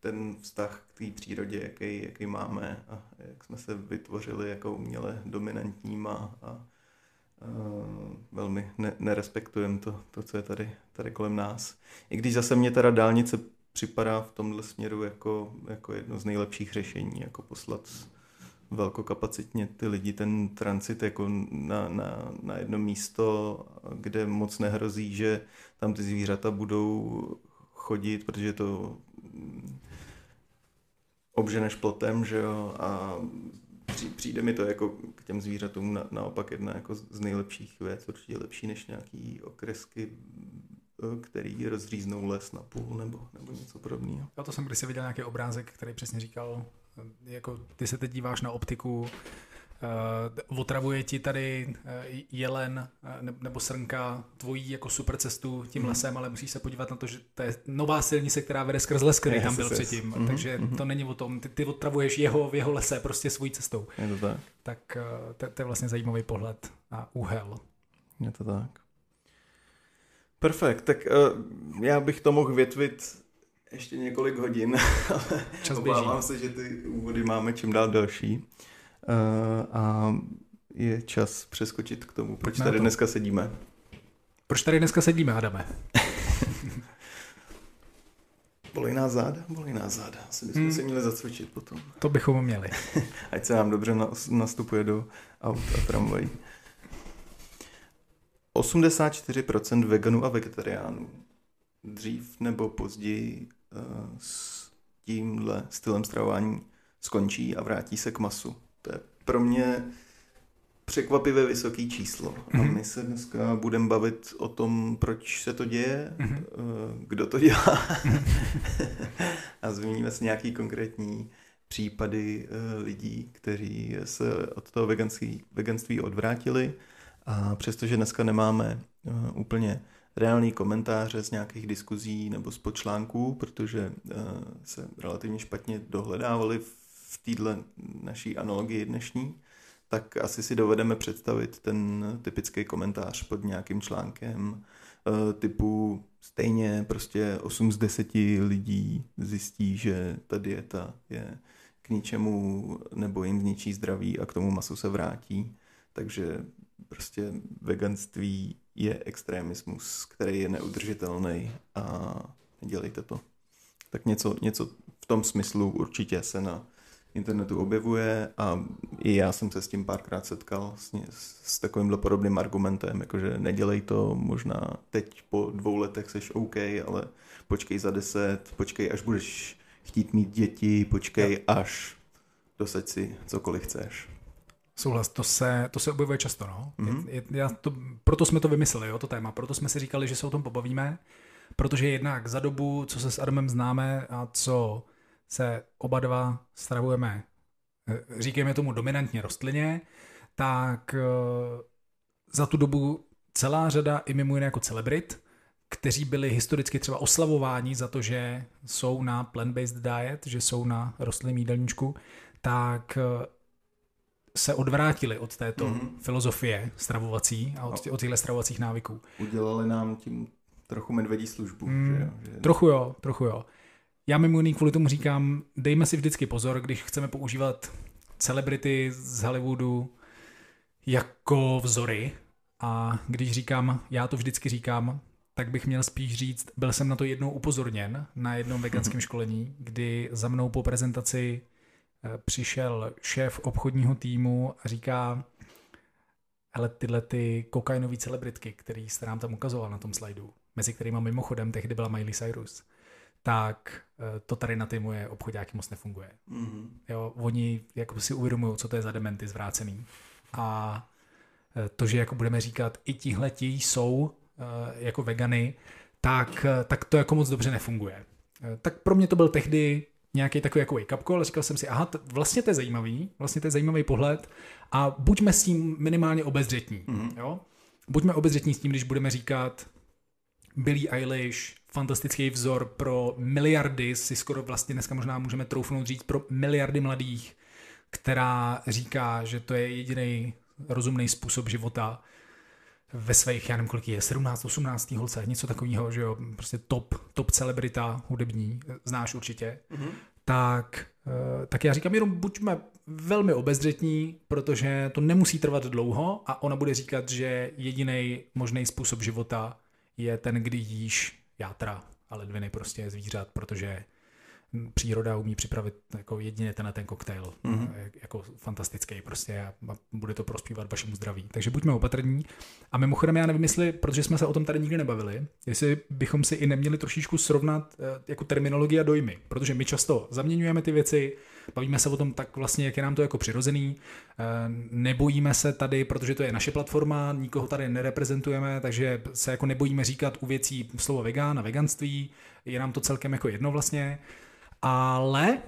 ten vztah k té přírodě, jaký máme a jak jsme se vytvořili jako uměle dominantníma a velmi nerespektujeme to, co je tady kolem nás. I když zase mě teda dálnice připadá v tomhle směru jako jedno z nejlepších řešení, jako poslat velkokapacitně ty lidi, ten transit jako na jedno místo, kde moc nehrozí, že tam ty zvířata budou chodit, protože to obženeš plotem, že jo, a přijde mi to jako k těm zvířatům naopak jedna jako z nejlepších věc, určitě lepší než nějaký okresky, který rozříznou les na půl nebo něco podobného. Já to jsem kdysi viděl nějaký obrázek, který přesně říkal, jako ty se teď díváš na optiku, otravuje ti tady jelen nebo srnka tvojí jako super cestu tím lesem, ale musíš se podívat na to, že to je nová silnice, která vede skrz les, který tam byl předtím. Takže to není o tom, ty otravuješ jeho v jeho lese prostě svojí cestou. Je to tak. Tak to je vlastně zajímavý pohled na úhel. Je to tak. Perfekt, tak já bych to mohl větvit ještě několik hodin, ale obávám se, že ty úvody máme čím dál delší. A je čas přeskočit k tomu, proč tady dneska sedíme. Proč tady dneska sedíme, Adame? Bolí nás záda. Asi bychom se měli zacvičit potom. To bychom měli. Ať se nám dobře nastupuje do aut a tramvají. 84% veganů a vegetariánů dřív nebo později s tímhle stylem stravování skončí a vrátí se k masu. To je pro mě překvapivě vysoký číslo. A my se dneska budeme bavit o tom, proč se to děje, kdo to dělá a zmíníme si nějaký konkrétní případy lidí, kteří se od toho veganství odvrátili. A přestože dneska nemáme úplně reální komentáře z nějakých diskuzí nebo z podčlánků, protože se relativně špatně dohledávali v této naší analogii dnešní, tak asi si dovedeme představit ten typický komentář pod nějakým článkem typu stejně prostě 8 z 10 lidí zjistí, že ta dieta je k ničemu nebo jim zničí zdraví a k tomu masu se vrátí. Takže prostě veganství je extremismus, který je neudržitelný a nedělejte to. Tak něco v tom smyslu určitě se na internetu objevuje a i já jsem se s tím párkrát setkal s takovýmhle podobným argumentem, jakože nedělej to, možná teď po 2 letech seš OK, ale počkej za 10, počkej až budeš chtít mít děti, počkej až dosaď si cokoliv chceš. Souhlas, to se objevuje často, no. Proto jsme to vymysleli, jo, to téma, proto jsme si říkali, že se o tom pobavíme, protože jednak za dobu, co se s Adamem známe a co se oba dva stravujeme, říkáme tomu dominantně rostlině, tak za tu dobu celá řada i mimo jiné jako celebrit, kteří byli historicky třeba oslavováni za to, že jsou na plant-based diet, že jsou na rostlinném jídelníčku, tak se odvrátili od této filozofie stravovací a od těchto stravovacích návyků. Udělali nám tím trochu medvědí službu. Že? Trochu jo. Já mimo jiný kvůli tomu říkám, dejme si vždycky pozor, když chceme používat celebrity z Hollywoodu jako vzory. A když říkám, já to vždycky říkám, tak bych měl spíš říct, byl jsem na to jednou upozorněn na jednom veganském školení, kdy za mnou po prezentaci přišel šéf obchodního týmu a říká, hele, tyhle ty kokainový celebritky, který jste nám tam ukazoval na tom slajdu, mezi kterýma mimochodem tehdy byla Miley Cyrus, tak to tady na ty moje obchoďáky moc nefunguje. Mm-hmm. Jo, oni jako si uvědomují, co to je za dementy zvrácený. A to, že jako budeme říkat, i tihletí jsou jako vegany, tak to jako moc dobře nefunguje. Tak pro mě to byl tehdy nějaký takový jako wake up call, ale říkal jsem si, aha, vlastně to je zajímavý pohled a buďme s tím minimálně obezřetní. Mm-hmm. Jo? Buďme obezřetní s tím, když budeme říkat Billie Eilish, fantastický vzor pro miliardy, si skoro vlastně dneska možná můžeme troufnout říct, pro miliardy mladých, která říká, že to je jediný rozumný způsob života ve svých, já nevím kolik je, 17, 18 holce, něco takového, že jo, prostě top celebrita hudební, znáš určitě, mm-hmm. tak já říkám jenom buďme velmi obezřetní, protože to nemusí trvat dlouho a ona bude říkat, že jediný možný způsob života je ten, kdy jíš játra a ledviny prostě zvířat, protože příroda umí připravit jako jedině ten koktejl. Mm-hmm. Jako fantastický prostě a bude to prospívat vašemu zdraví. Takže buďme opatrní. A mimochodem já nevím, jestli, protože jsme se o tom tady nikdy nebavili, jestli bychom si i neměli trošičku srovnat jako terminologie a dojmy, protože my často zaměňujeme ty věci, bavíme se o tom tak vlastně, jak je nám to jako přirozený, nebojíme se tady, protože to je naše platforma, nikoho tady nereprezentujeme, takže se jako nebojíme říkat u věcí slovo vegan a veganství, je nám to celkem jako jedno vlastně. Ale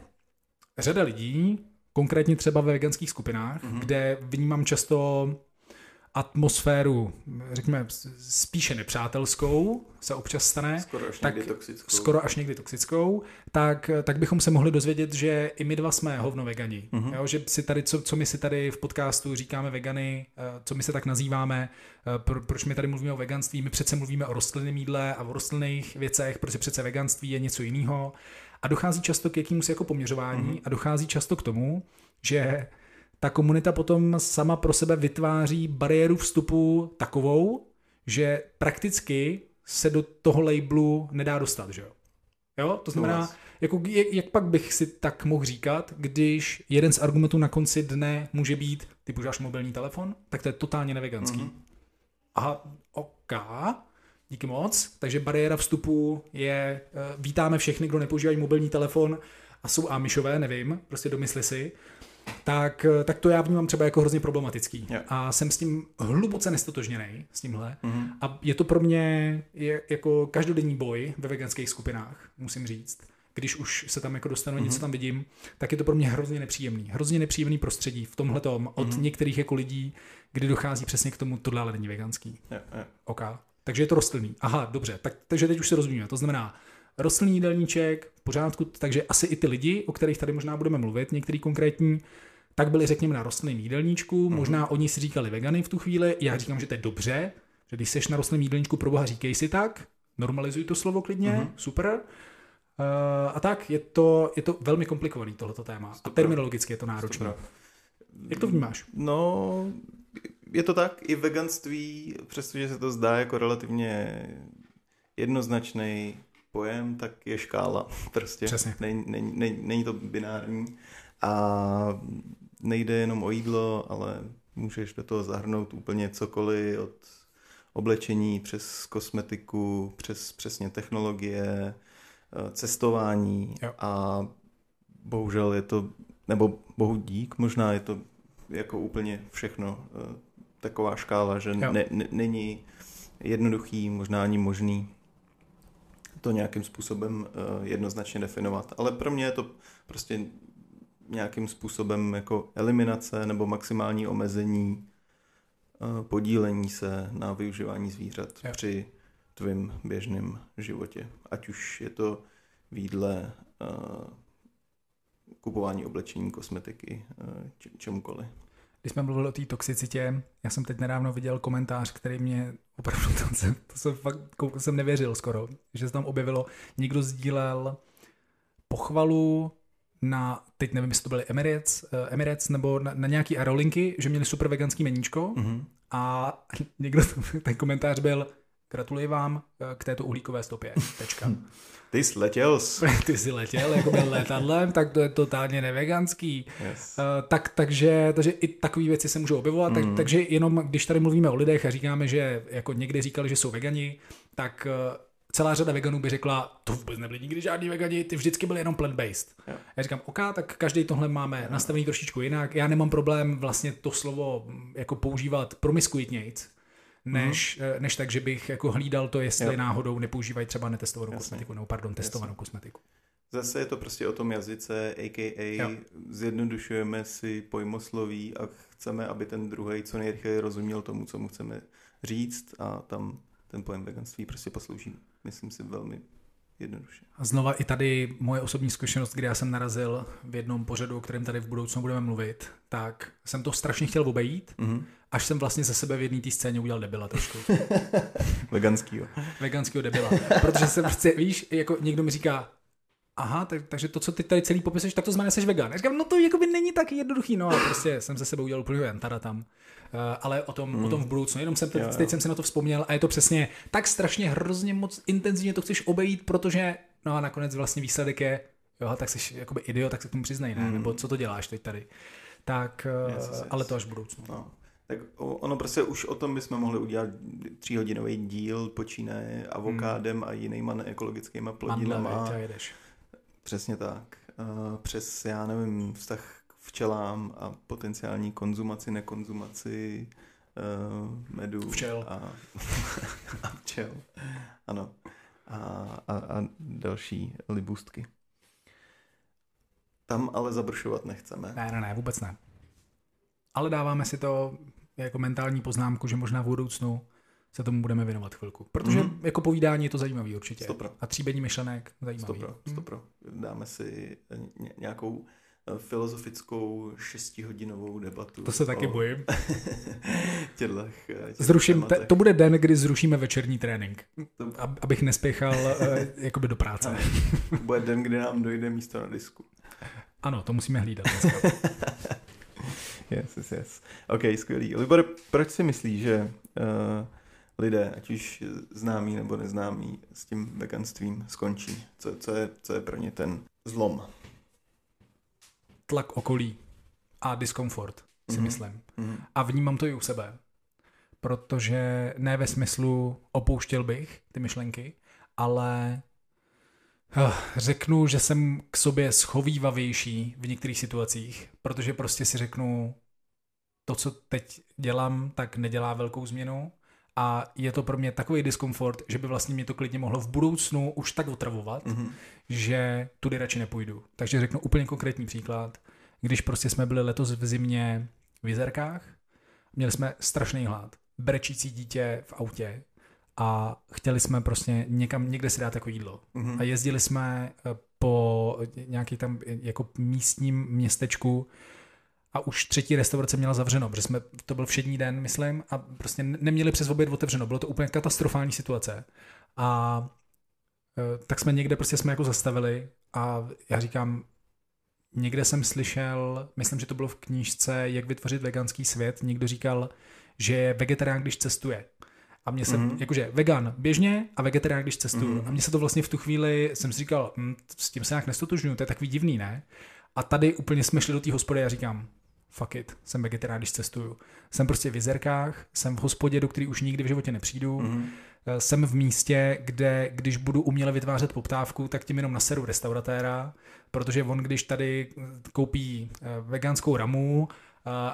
řada lidí, konkrétně třeba ve veganských skupinách, mm-hmm. kde vnímám často atmosféru, řekněme, spíše nepřátelskou, se občas stane, skoro až někdy toxickou, tak bychom se mohli dozvědět, že i my dva jsme hovno vegani. Mm-hmm. Jo, že si tady, co my si tady v podcastu říkáme vegany, co my se tak nazýváme, proč my tady mluvíme o veganství, my přece mluvíme o rostlinném jídle a o rostlinných věcech, protože přece veganství je něco jiného. A dochází často k jakýmsi jako poměřování mm-hmm. a dochází často k tomu, že ta komunita potom sama pro sebe vytváří bariéru vstupu takovou, že prakticky se do toho labelu nedá dostat, že jo? Jo? To znamená, jako, jak pak bych si tak mohl říkat, když jeden z argumentů na konci dne může být, ty používáš mobilní telefon, tak to je totálně neveganský. Mm-hmm. Aha, ok, díky moc. Takže bariéra vstupu je, vítáme všechny, kdo nepoužívají mobilní telefon a jsou ámišové, nevím, prostě domysli si. Tak to já vnímám třeba jako hrozně problematický. Yeah. A jsem s tím hluboce nestotožněnej, s tímhle. Mm-hmm. A je to pro mě jako každodenní boj ve veganských skupinách, musím říct. Když už se tam jako dostanu, mm-hmm. něco tam vidím, tak je to pro mě hrozně nepříjemný prostředí v tomhletom od mm-hmm. některých jako lidí, kdy dochází přesně k tomu, tohle ale není veganský. Yeah. OK. Takže je to rostlinný. Aha, dobře. Takže teď už se rozumíme. To znamená rostlinný jídelníček, v pořádku, takže asi i ty lidi, o kterých tady možná budeme mluvit, některý konkrétní, tak byli, řekněme, na rostlinném jídelníčku, mm-hmm. možná oni si říkali vegany v tu chvíli, já říkám, že to je dobře, že když seš na rostlinném jídelníčku, proboha, říkej si tak, normalizuj to slovo klidně, mm-hmm. super. A tak, je to velmi komplikovaný tohleto téma. Stupra. A terminologicky je to náročné. Stupra. Jak to vnímáš? No, je to tak, i veganství, přestože se to zdá jako relativně jednoznačnej pojem, tak je škála. Prostě není to binární a nejde jenom o jídlo, ale můžeš do toho zahrnout úplně cokoliv od oblečení přes kosmetiku, přes přesně technologie, cestování jo. A bohužel je to, nebo bohu dík, možná je to jako úplně všechno taková škála, že není jednoduchý, možná ani možný to nějakým způsobem jednoznačně definovat. Ale pro mě je to prostě nějakým způsobem jako eliminace nebo maximální omezení podílení se na využívání zvířat při tvým běžným životě. Ať už je to v jídle, kupování oblečení, kosmetiky, čemukoliv. Když jsme mluvili o té toxicitě, já jsem teď nedávno viděl komentář, který mě opravdu, to jsem fakt nevěřil skoro, že se tam objevilo, někdo sdílel pochvalu na, teď nevím, jestli to byly Emirates nebo na nějaký aerolinky, že měli super veganský meníčko mm-hmm. a někdo, ten komentář byl, gratuluji vám k této uhlíkové stopě, tečka. Ty jsi letěl. Ty jsi letěl, jako byl letadlem, tak to je totálně neveganský. Yes. Takže i takové věci se můžou objevovat, takže jenom když tady mluvíme o lidech a říkáme, že jako někdy říkali, že jsou vegani, tak celá řada veganů by řekla, to vůbec nebyli nikdy žádný vegani, ty vždycky byli jenom plant-based. Jo. Já říkám, OK, tak každý tohle máme nastavený trošičku jinak. Já nemám problém vlastně to slovo jako používat promiskuitnějc, než tak, že bych jako hlídal to, jestli náhodou nepoužívají třeba netestovanou kosmetiku, nebo pardon, testovanou kosmetiku. Zase je to prostě o tom jazyce, a.k.a. zjednodušujeme si pojmosloví a chceme, aby ten druhej co nejrychleji rozuměl tomu, co mu chceme říct, a tam ten pojem veganství prostě poslouží, myslím si, velmi jednoduše. A znova i tady moje osobní zkušenost, kdy já jsem narazil v jednom pořadu, o kterém tady v budoucnu budeme mluvit, tak jsem to strašně chtěl obejít, až jsem vlastně ze sebe v jedné té scéně udělal debila trošku. Veganskýho debila. Protože jsem prostě, víš, jako někdo mi říká, aha, takže to, co ty tady celý popisuješ, tak to znamená, že jsi vegan. Já říkám, no to jakoby není tak jednoduchý, no a prostě jsem ze sebe udělal úplně jantada tam. Ale o tom v budoucnu, jenom jsem teď jsem si na to vzpomněl a je to přesně tak strašně hrozně moc intenzivně to chceš obejít, protože no a nakonec vlastně výsledek je, jo, tak jsi jakoby idiot, tak se k tomu přiznej, ne? Nebo co to děláš teď tady. Tak, ale to až v budoucnu. No. Tak ono prostě už o tom bychom mohli udělat 3hodinový díl, počínaje avokádem a jinýma neekologickýma plodinama. Přesně tak. Přes, já nevím, vztah k včelám a potenciální konzumaci, nekonzumaci medu. Včel. A včel. Ano. A další libůstky. Tam ale zabršovat nechceme. Ne, vůbec ne. Ale dáváme si to jako mentální poznámku, že možná v budoucnu se tomu budeme věnovat chvilku. Protože jako povídání je to zajímavý určitě. Stopra. A tříbení myšlenek zajímavý. Stopra. Dáme si nějakou filozofickou 6hodinovou debatu. To se taky bojím. To bude den, kdy zrušíme večerní trénink. Abych nespěchal jakoby do práce. To bude den, kdy nám dojde místo na disku. Ano, to musíme hlídat. Yes. OK, skvělý. Libor, proč si myslíš, že lidé, ať už známí nebo neznámí, s tím veganstvím skončí? Co je pro ně ten zlom? Tlak okolí a diskomfort, si myslím. A vnímám to i u sebe. Protože ne ve smyslu opouštěl bych ty myšlenky, ale řeknu, že jsem k sobě schovývavější v některých situacích, protože prostě si řeknu, to, co teď dělám, tak nedělá velkou změnu a je to pro mě takový diskomfort, že by vlastně mě to klidně mohlo v budoucnu už tak otravovat, že tudy radši nepůjdu. Takže řeknu úplně konkrétní příklad. Když prostě jsme byli letos v zimě v Jizerkách, měli jsme strašný hlad, brečící dítě v autě, a chtěli jsme prostě někde si dát jako jídlo. A jezdili jsme po nějaký tam jako místním městečku a už 3. restaurace měla zavřeno, protože to byl všední den, myslím, a prostě neměli přes oběd otevřeno. Bylo to úplně katastrofální situace. A tak jsme někde prostě jsme jako zastavili a já říkám, někde jsem slyšel, myslím, že to bylo v knížce Jak vytvořit veganský svět, někdo říkal, že je vegetarián, když cestuje. A mě se, jakože vegan běžně a vegetarián, když cestuju. A mně se to vlastně v tu chvíli, jsem si říkal, s tím se nějak nestotožňuju, to je takový divný, ne? A tady úplně jsme šli do té hospody a říkám, fuck it, jsem vegetarián, když cestuju. Jsem prostě v Jizerkách, jsem v hospodě, do které už nikdy v životě nepřijdu. Jsem v místě, kde když budu uměle vytvářet poptávku, tak tím jenom naseru restauratéra, protože on, když tady koupí veganskou ramu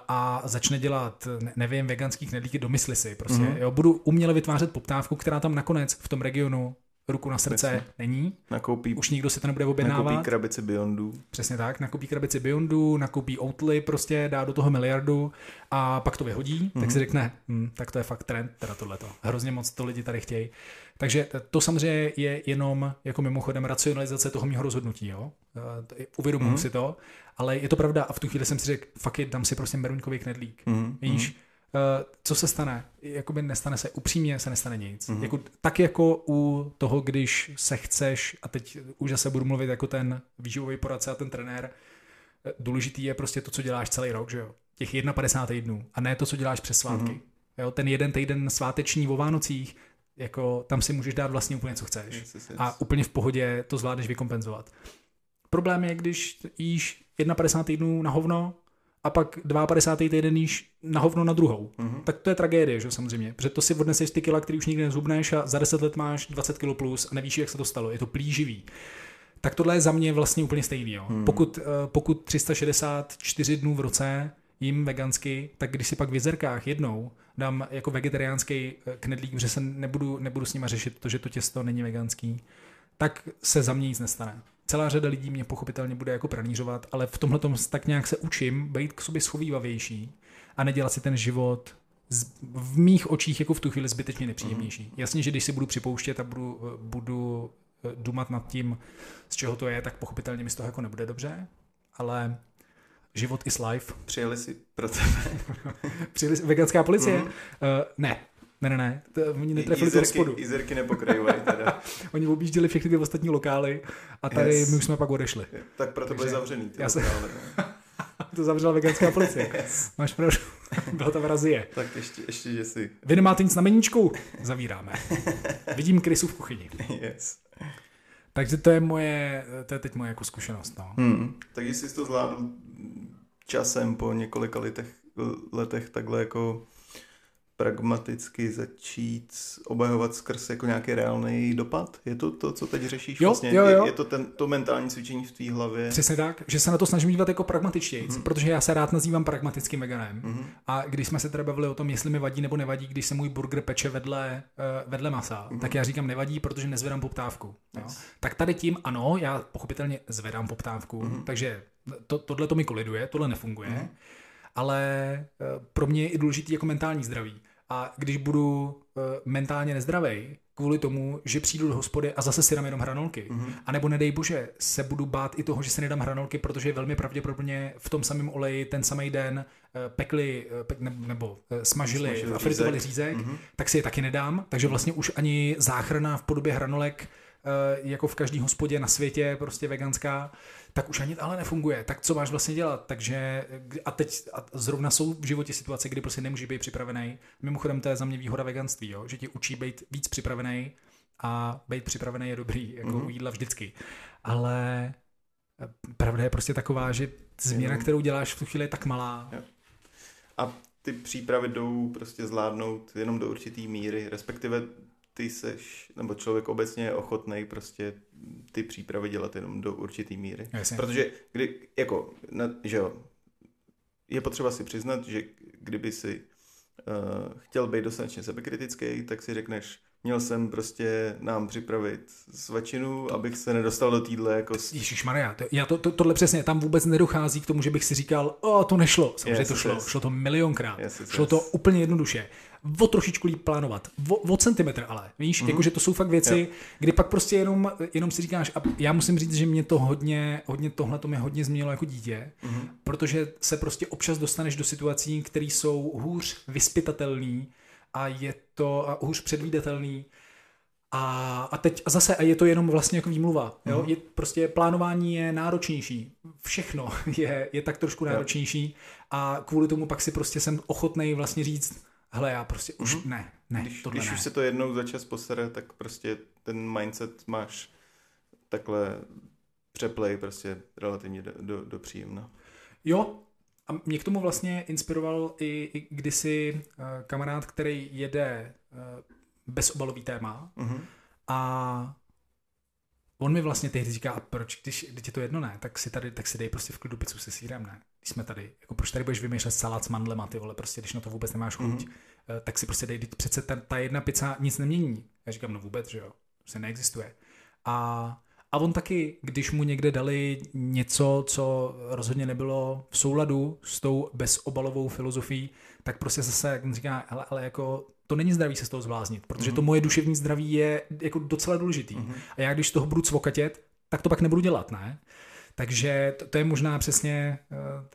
a začne dělat, nevím, veganský knedlíky, domysli si prostě. Jo, budu uměle vytvářet poptávku, která tam nakonec v tom regionu, ruku na srdce, není. Nakoupí, už nikdo se to nebude objednávat. Nakoupí krabici Beyondů. Přesně tak, nakoupí krabici Beyondů, nakoupí Outly, prostě dá do toho miliardu a pak to vyhodí, tak si řekne, tak to je fakt trend, teda tohleto. Hrozně moc to lidi tady chtějí. Takže to samozřejmě je jenom jako mimochodem racionalizace toho mýho rozhodnutí, jo. Uvědomuji si to, ale je to pravda a v tu chvíli jsem si řekl, fuck it, dám si prostě beruňkový knedlík. Víš, co se stane? Jakoby nestane se, upřímně se nestane nic. Jako, tak jako u toho, když se chceš, a teď už zase budu mluvit jako ten výživový poradce a ten trenér, důležitý je prostě to, co děláš celý rok, že jo? Těch 51 týdnů a ne to, co děláš přes svátky. Jo? Ten jeden týden sváteční o Vánocích, jako, tam si můžeš dát vlastně úplně, co chceš. A úplně v pohodě to zvládneš vykompenzovat. Problém je, když jíš 51 týdnů na hovno, a pak 52. týden jíš na hovno na druhou. Mm-hmm. Tak to je tragédie, že samozřejmě. Protože to si odneseš ty kila, který už nikdy nezhubneš a za 10 let máš 20 kilo plus a nevíš, jak se to stalo. Je to plíživý. Tak tohle je za mě vlastně úplně stejný. Jo. Mm-hmm. Pokud 364 dnů v roce jím vegansky, tak když si pak v Jizerkách jednou dám jako vegetariánský knedlík, protože se nebudu s nima řešit to, že to těsto není veganský, tak se za mě nic nestane. Celá řada lidí mě pochopitelně bude jako pranířovat, ale v tomhle tom tak nějak se učím být k sobě shovívavější a nedělat si ten život v mých očích jako v tu chvíli zbytečně nepříjemnější. Jasně, že když si budu připouštět a budu dumat nad tím, z čeho to je, tak pochopitelně mi z toho jako nebude dobře, ale život is life. Přijeli si pro tebe. Veganská policie? Ne. Oni netrefili to spodu. Jizerky nepokrajovají teda. Oni objížděli všechny ty ostatní lokály a tady my už jsme pak odešli. Tak proto byly zavřený ty lokály. To zavřela veganská policie. Yes. Máš pravdu. Byla tam razie. Tak ještě že si. Vy nemáte nic na meníčku? Zavíráme. Vidím krysu v kuchyni. Yes. Takže to je teď moje jako zkušenost. No. Tak jestli jsi to zvládl časem po několika letech takhle jako pragmaticky začít obhajovat skrz jako nějaký reálný dopad? Je to to, co teď řešíš? Jo, vlastně? Jo. Je to to mentální cvičení v tvý hlavě? Přesně tak, že se na to snažím dívat jako pragmatičtěji, protože já se rád nazývám pragmatickým veganem. A když jsme se teda bavili o tom, jestli mi vadí nebo nevadí, když se můj burger peče vedle masa, tak já říkám nevadí, protože nezvedám poptávku. Yes. Tak tady tím ano, já pochopitelně zvedám poptávku, takže tohle to mi koliduje, tohle nefunguje. Ale pro mě je i důležitý jako mentální zdraví. A když budu mentálně nezdravej kvůli tomu, že přijdu do hospody a zase si dám jenom hranolky, anebo nedej bože, se budu bát i toho, že si nedám hranolky, protože je velmi pravděpodobně v tom samém oleji ten samý den pekli nebo smažili a fritovali řízek, tak si je taky nedám. Takže vlastně už ani záchrana v podobě hranolek jako v každý hospodě na světě, prostě veganská, tak už ani ale nefunguje. Tak co máš vlastně dělat? Takže a teď zrovna jsou v životě situace, kdy prostě nemůžeš být připravený. Mimochodem to je za mě výhoda veganství, jo? Že ti učí být víc připravený a být připravený je dobrý, jako u jídla vždycky. Ale pravda je prostě taková, že změna, kterou děláš v tu chvíli, je tak malá. Jo. A ty přípravy jdou prostě zvládnout jenom do určitý míry, respektive ty seš, nebo člověk obecně je ochotnej prostě ty přípravy dělat jenom do určitý míry. Jasně. Protože je potřeba si přiznat, že kdyby si chtěl být dostatečně sebekritický, tak si řekneš, měl jsem prostě nám připravit svačinu, abych se nedostal do týdle jako... Ježišmarja, tohle přesně, tam vůbec nedochází k tomu, že bych si říkal, to nešlo. Samozřejmě to šlo, šlo to milionkrát, šlo to úplně jednoduše. O trošičku líp plánovat, o centimetr ale, víš, jakože to jsou fakt věci, kdy pak prostě jenom si říkáš, a já musím říct, že mě to hodně tohle to mě hodně změnilo jako dítě, protože se prostě občas dostaneš do situací, které jsou hůř vyspytatelný a je to a hůř předvídatelný a teď zase a je to jenom vlastně jako výmluva, jo? Je, prostě plánování je náročnější, všechno je tak trošku náročnější a kvůli tomu pak si prostě jsem ochotnej vlastně říct, hele, já prostě už ne. Když už se to jednou za čas posere, tak prostě ten mindset máš takhle přeplej prostě relativně do příjemna. Jo, a mě k tomu vlastně inspiroval i kdysi kamarád, který jede bezobalový téma a on mi vlastně tehdy říká, a proč, když je to jedno ne, tak si dej prostě v klidu pizzu se sýrem, ne? Když jsme tady, jako proč tady budeš vymýšlet salát s mandlema, ty vole, prostě, když na to vůbec nemáš chuť, tak si prostě dej, přece ta jedna pizza nic nemění. Já říkám, no vůbec, že jo, prostě neexistuje. A on taky, když mu někde dali něco, co rozhodně nebylo v souladu s tou bezobalovou filozofií, tak prostě zase, jak on říká, ale jako... To není zdravý se z toho zvláznit, protože to moje duševní zdraví je jako docela důležitý. A já když toho budu cvokatět, tak to pak nebudu dělat, ne? Takže to je možná přesně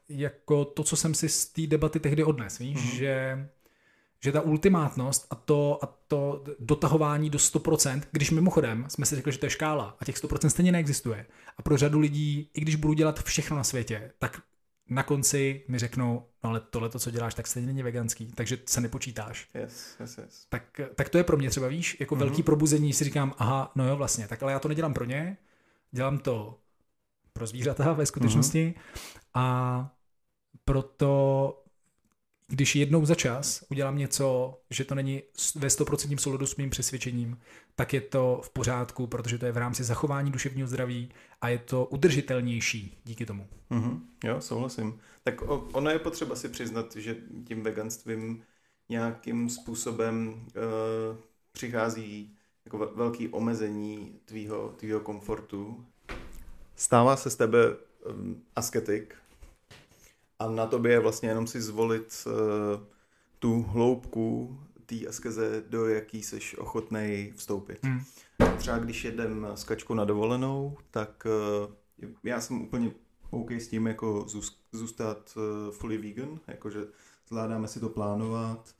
jako to, co jsem si z té debaty tehdy odnes, víš? Že ta ultimátnost a to dotahování do 100%, když mimochodem jsme si řekli, že to je škála a těch 100% stejně neexistuje. A pro řadu lidí, i když budu dělat všechno na světě, tak na konci mi řeknou, no ale tohle, co děláš, tak stejně není veganský, takže se nepočítáš. Yes. Tak to je pro mě třeba, víš, jako velký probuzení, si říkám, aha, no jo, vlastně, tak ale já to nedělám pro ně, dělám to pro zvířata ve skutečnosti a Proto když jednou za čas udělám něco, že to není ve 100% souladu s mým přesvědčením, tak je to v pořádku, protože to je v rámci zachování duševního zdraví a je to udržitelnější díky tomu. Mm-hmm. Jo, souhlasím. Tak ono je potřeba si přiznat, že tím veganstvím nějakým způsobem přichází jako velký omezení tvýho komfortu. Stává se z tebe asketik a na tobě je vlastně jenom si zvolit tu hloubku té askeze, do jaký seš ochotnej vstoupit. Hmm. Třeba když jedem s Kačkou na dovolenou, tak já jsem úplně OK s tím jako zůstat fully vegan, jakože zvládáme si to plánovat.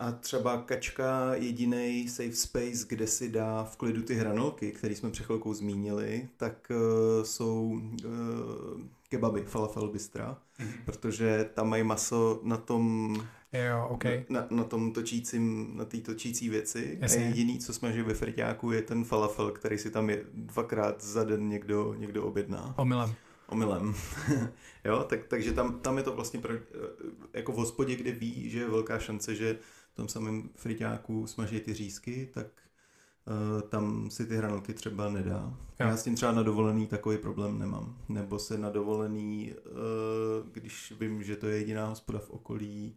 A třeba Kačka jedinej safe space, kde si dá v klidu ty hranolky, které jsme před chvilkou zmínili, tak jsou kebaby, falafel bistra, protože tam mají maso na tom, na tom točícím, na té točící věci. Jasně. A jediný, co smaží ve frťáku, je ten falafel, který si tam je dvakrát za den někdo objedná. Omylem. Jo, takže tam je to vlastně jako v hospodě, kde ví, že je velká šance, že v tom samém friťáku smaží ty řízky, tak tam si ty hranolky třeba nedá. Jo. Já s tím třeba na dovolený takový problém nemám. Nebo se na dovolený, když vím, že to je jediná hospoda v okolí,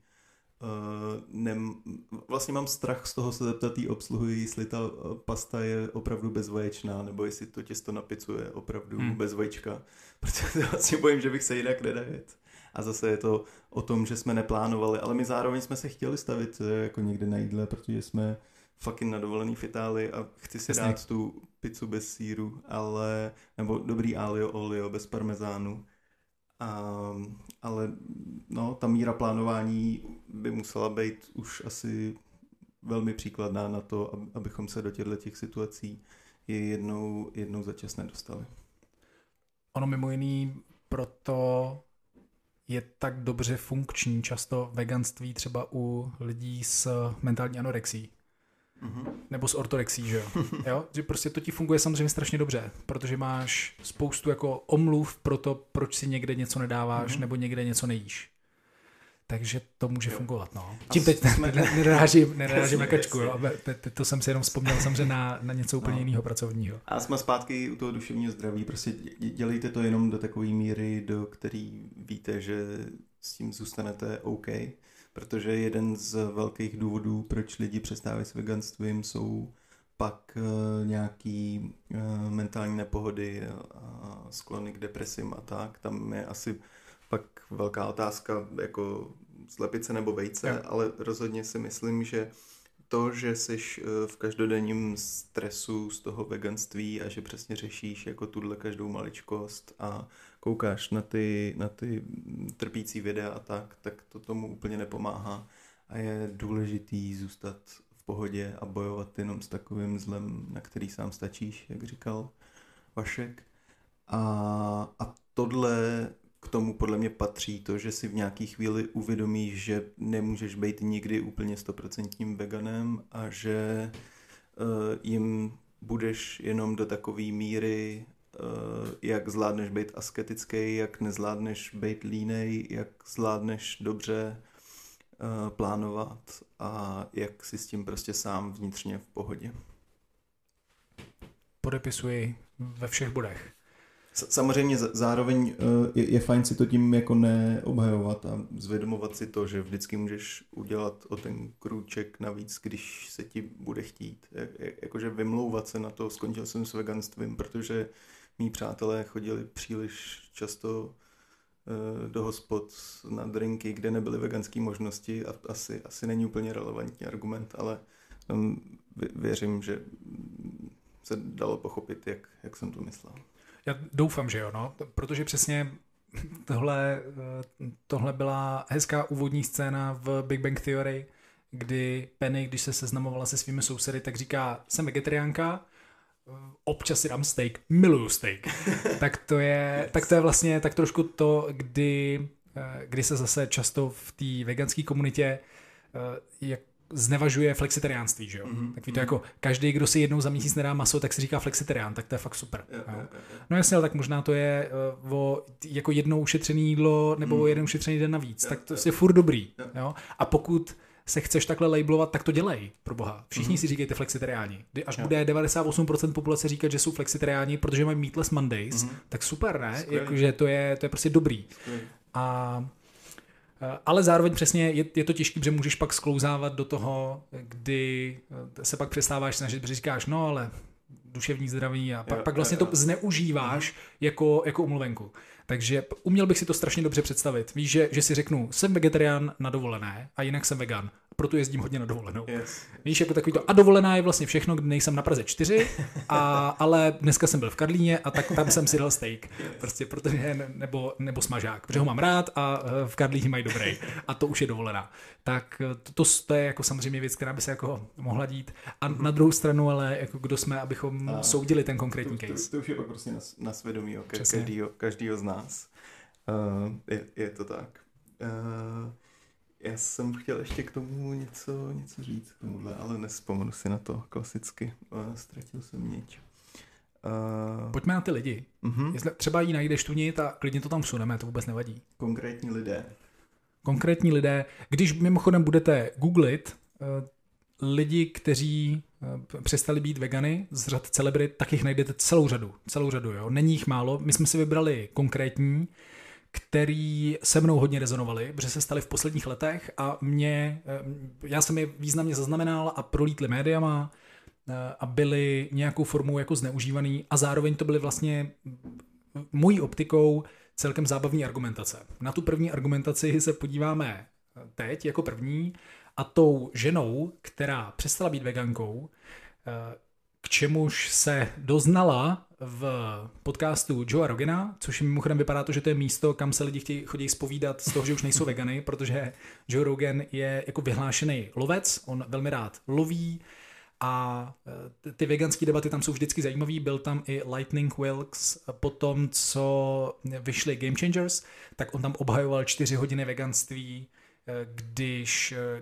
vlastně mám strach z toho se zeptat té obsluhy, jestli ta pasta je opravdu bezvaječná, nebo jestli to těsto na pizzu je opravdu bez vajíčka, protože se vlastně bojím, že bych se jinak nedajet. A zase je to o tom, že jsme neplánovali, ale my zároveň jsme se chtěli stavit jako někde na jídle, protože jsme fucking na dovolený v Itálii a chci si dát tu pizzu bez sýru, ale nebo dobrý alio olio bez parmezánu. Ale no, ta míra plánování by musela být už asi velmi příkladná na to, abychom se do těchto situací jednou za čas nedostali. Ono mimo jiný proto je tak dobře funkční často veganství třeba u lidí s mentální anorexií. Mm-hmm. Nebo s ortorexí, že jo? Jo? Že prostě to ti funguje samozřejmě strašně dobře, protože máš spoustu jako omluv pro to, proč si někde něco nedáváš nebo někde něco nejíš. Takže to může fungovat, no. Tím teď nenarážím na Kačku, jo? To jsem si jenom vzpomněl samozřejmě na něco úplně jiného pracovního. A jsme zpátky u toho duševního zdraví, prostě dělejte to jenom do takové míry, do které víte, že s tím zůstanete OK. Protože jeden z velkých důvodů, proč lidi přestávají s veganstvím, jsou pak nějaký mentální nepohody a sklony k depresim a tak. Tam je asi pak velká otázka jako slepice nebo vejce, ale rozhodně si myslím, že to, že jsi v každodenním stresu z toho veganství a že přesně řešíš jako tuhle každou maličkost a koukáš na ty trpící videa a tak to tomu úplně nepomáhá a je důležitý zůstat v pohodě a bojovat jenom s takovým zlem, na který sám stačíš, jak říkal Vašek. A tohle k tomu podle mě patří to, že si v nějaký chvíli uvědomíš, že nemůžeš být nikdy úplně 100% veganem a že jim budeš jenom do takové míry, jak zvládneš být asketický, jak nezvládneš být línej, jak zvládneš dobře plánovat a jak si s tím prostě sám vnitřně v pohodě. Podepisuji ve všech bodech. Samozřejmě zároveň je fajn si to tím jako neobhajovat a zvědomovat si to, že vždycky můžeš udělat o ten krůček navíc, když se ti bude chtít. Jakože vymlouvat se na to, skončil jsem s veganstvím, protože mý přátelé chodili příliš často do hospod na drinky, kde nebyly veganské možnosti a asi není úplně relevantní argument, ale věřím, že se dalo pochopit, jak jsem to myslel. Já doufám, že jo, no, protože přesně tohle byla hezká úvodní scéna v Big Bang Theory, kdy Penny, když se seznamovala se svými sousedy, tak říká, jsem vegetariánka, občas si dám steak, miluju steak. tak to je vlastně tak trošku to, kdy se zase často v té veganské komunitě jako znevažuje flexitariánství, že jo? Mm-hmm. Tak víte, jako každý, kdo si jednou za měsíc nedá maso, tak si říká flexitarián, tak to je fakt super. Yeah, okay, yeah. No jasně, ale tak možná to je o jako jedno ušetřené jídlo nebo jeden ušetřený den navíc, tak to je furt dobrý. Yeah. Jo? A pokud se chceš takhle labelovat, tak to dělej, pro boha. Všichni si říkejte flexitariáni. Až bude 98% populace říkat, že jsou flexitariáni, protože mají meatless Mondays, tak super, ne? Jakože to je prostě dobrý. A ale zároveň přesně je to těžký, protože můžeš pak sklouzávat do toho, kdy se pak přestáváš snažit, protože říkáš, no ale duševní zdraví a pak vlastně to zneužíváš jako umluvenku. Takže uměl bych si to strašně dobře představit. Víš, že si řeknu, jsem vegetarián na dovolené a jinak jsem vegan, proto jezdím hodně na dovolenou. Yes. Víš, jako takový to. A dovolená je vlastně všechno, kdy nejsem na Praze 4, ale dneska jsem byl v Karlíně a tak tam jsem si dal steak. Prostě protože, nebo smažák, protože ho mám rád a v Karlíně mají dobrý. A to už je dovolená. Tak to je jako samozřejmě věc, která by se jako mohla dít. A na druhou stranu, ale jako kdo jsme, abychom soudili ten konkrétní case. To už je pak prostě na svědomí každýho z nás. Je to tak. Já jsem chtěl ještě k tomu něco říct, k tomuhle, ale nespomenu si na to klasicky. Ztratil jsem nič. Pojďme na ty lidi. Uh-huh. Jestli třeba jí najdeš tu nit a klidně to tam vsuneme, to vůbec nevadí. Konkrétní lidé. Když mimochodem budete googlit lidi, kteří přestali být vegany z řad celebrit, tak jich najdete celou řadu, jo. Není jich málo. My jsme si vybrali konkrétní, který se mnou hodně rezonovali, protože se staly v posledních letech a já jsem je významně zaznamenal a prolítli médiama a byli nějakou formou jako zneužívaný a zároveň to byly vlastně mojí optikou celkem zábavní argumentace. Na tu první argumentaci se podíváme teď jako první a tou ženou, která přestala být vegankou, k čemuž se doznala v podcastu Joea Rogana, což mimochodem vypadá to, že to je místo, kam se lidi chodí zpovídat z toho, že už nejsou vegany, protože Joe Rogan je jako vyhlášený lovec, on velmi rád loví a ty veganské debaty tam jsou vždycky zajímavý, byl tam i Lightning Wilkes, potom co vyšly Game Changers, tak on tam obhajoval 4 hodiny veganství,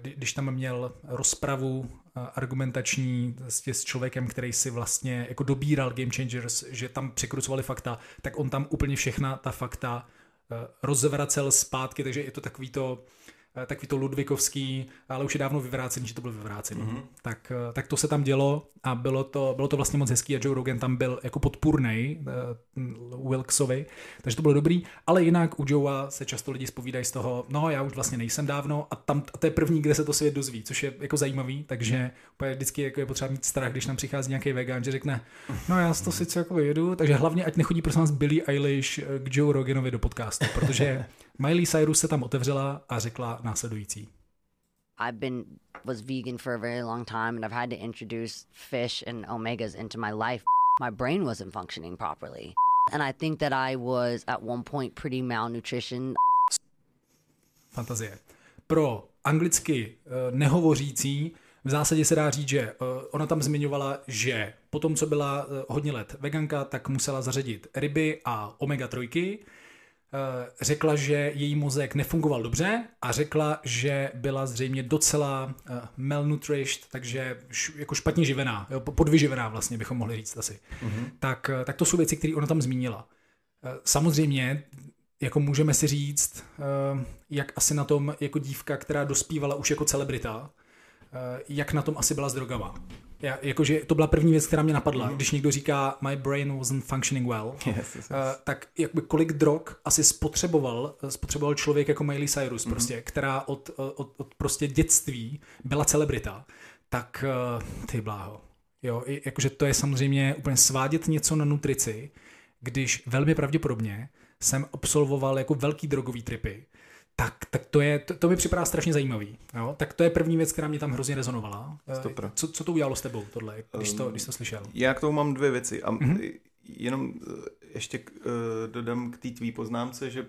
když tam měl rozpravu argumentační s člověkem, který si vlastně jako dobíral Game Changers, že tam překrucovali fakta, tak on tam úplně všechna ta fakta rozvracel zpátky, takže je to takový to ludvikovský, ale už je dávno vyvrácený, že to byl vyvrácený. Mm-hmm. Tak to se tam dělo a bylo to vlastně moc hezký a Joe Rogan tam byl jako podpůrnej Wilksovi, takže to bylo dobrý, ale jinak u Joea se často lidi zpovídají z toho, no já už vlastně nejsem dávno a to je první, kde se to svět dozví, což je jako zajímavý, takže vždycky jako je potřeba mít strach, když nám přichází nějaký vegan, že řekne, no já to sice jako jedu, takže hlavně ať nechodí prosím vás Billie Eilish k Joe Roganovi do podcastu, protože Miley Cyrus se tam otevřela a řekla následující. I was vegan for a very long time and I've had to introduce fish and omegas into my life. My brain wasn't functioning properly. And I think that I was at one point pretty malnutrition. Fantazie. Pro anglicky nehovořící v zásadě se dá říct, že ona tam zmiňovala, že potom, co byla hodně let veganka, tak musela zařadit ryby a omega-3, řekla, že její mozek nefungoval dobře a řekla, že byla zřejmě docela malnourished, takže jako špatně živená, podvyživená vlastně bychom mohli říct asi. Mm-hmm. Tak to jsou věci, které ona tam zmínila. Samozřejmě, jako můžeme si říct, jak asi na tom jako dívka, která dospívala už jako celebrita, jak na tom asi byla s drogama. Jakože to byla první věc, která mě napadla. Když někdo říká my brain wasn't functioning well, yes. Tak jakby kolik drog asi spotřeboval člověk jako Miley Cyrus, prostě, která od prostě dětství byla celebrita, tak ty bláho. Jo, jakože to je samozřejmě úplně svádět něco na nutrici, když velmi pravděpodobně jsem absolvoval jako velký drogový tripy. Tak to mi připadá strašně zajímavý. Jo? Tak to je první věc, která mě tam hrozně rezonovala. Co to udělalo s tebou tohle, když to slyšel? Já k tomu mám 2 věci. A jenom ještě dodám k té tvý poznámce, že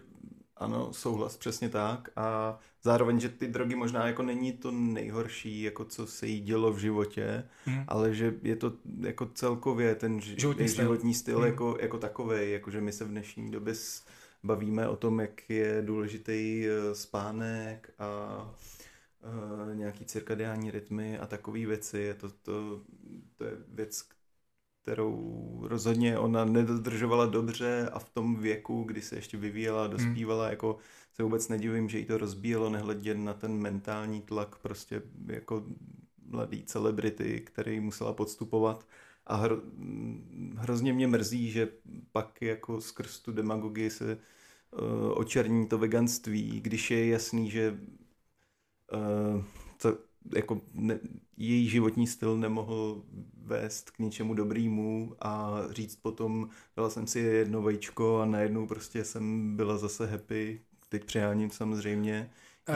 ano, souhlas, přesně tak. A zároveň, že ty drogy možná jako není to nejhorší, jako co se jí dělo v životě, ale že je to jako celkově ten životní styl jako takovej, jakože my se v dnešní době bavíme o tom, jak je důležitý spánek a nějaký cirkadiální rytmy a takové věci. To je věc, kterou rozhodně ona nedodržovala dobře a v tom věku, kdy se ještě vyvíjela a dospívala, jako se vůbec nedivím, že jí to rozbíjelo, nehledě na ten mentální tlak prostě jako mladý celebrity, který musela podstupovat. A hrozně mě mrzí, že pak jako skrz tu demagogii se očerní to veganství, když je jasný, že to jako její životní styl nemohl vést k ničemu dobrýmu a říct potom, dala jsem si jedno vajíčko a najednou prostě jsem byla zase happy, teď přeháním samozřejmě,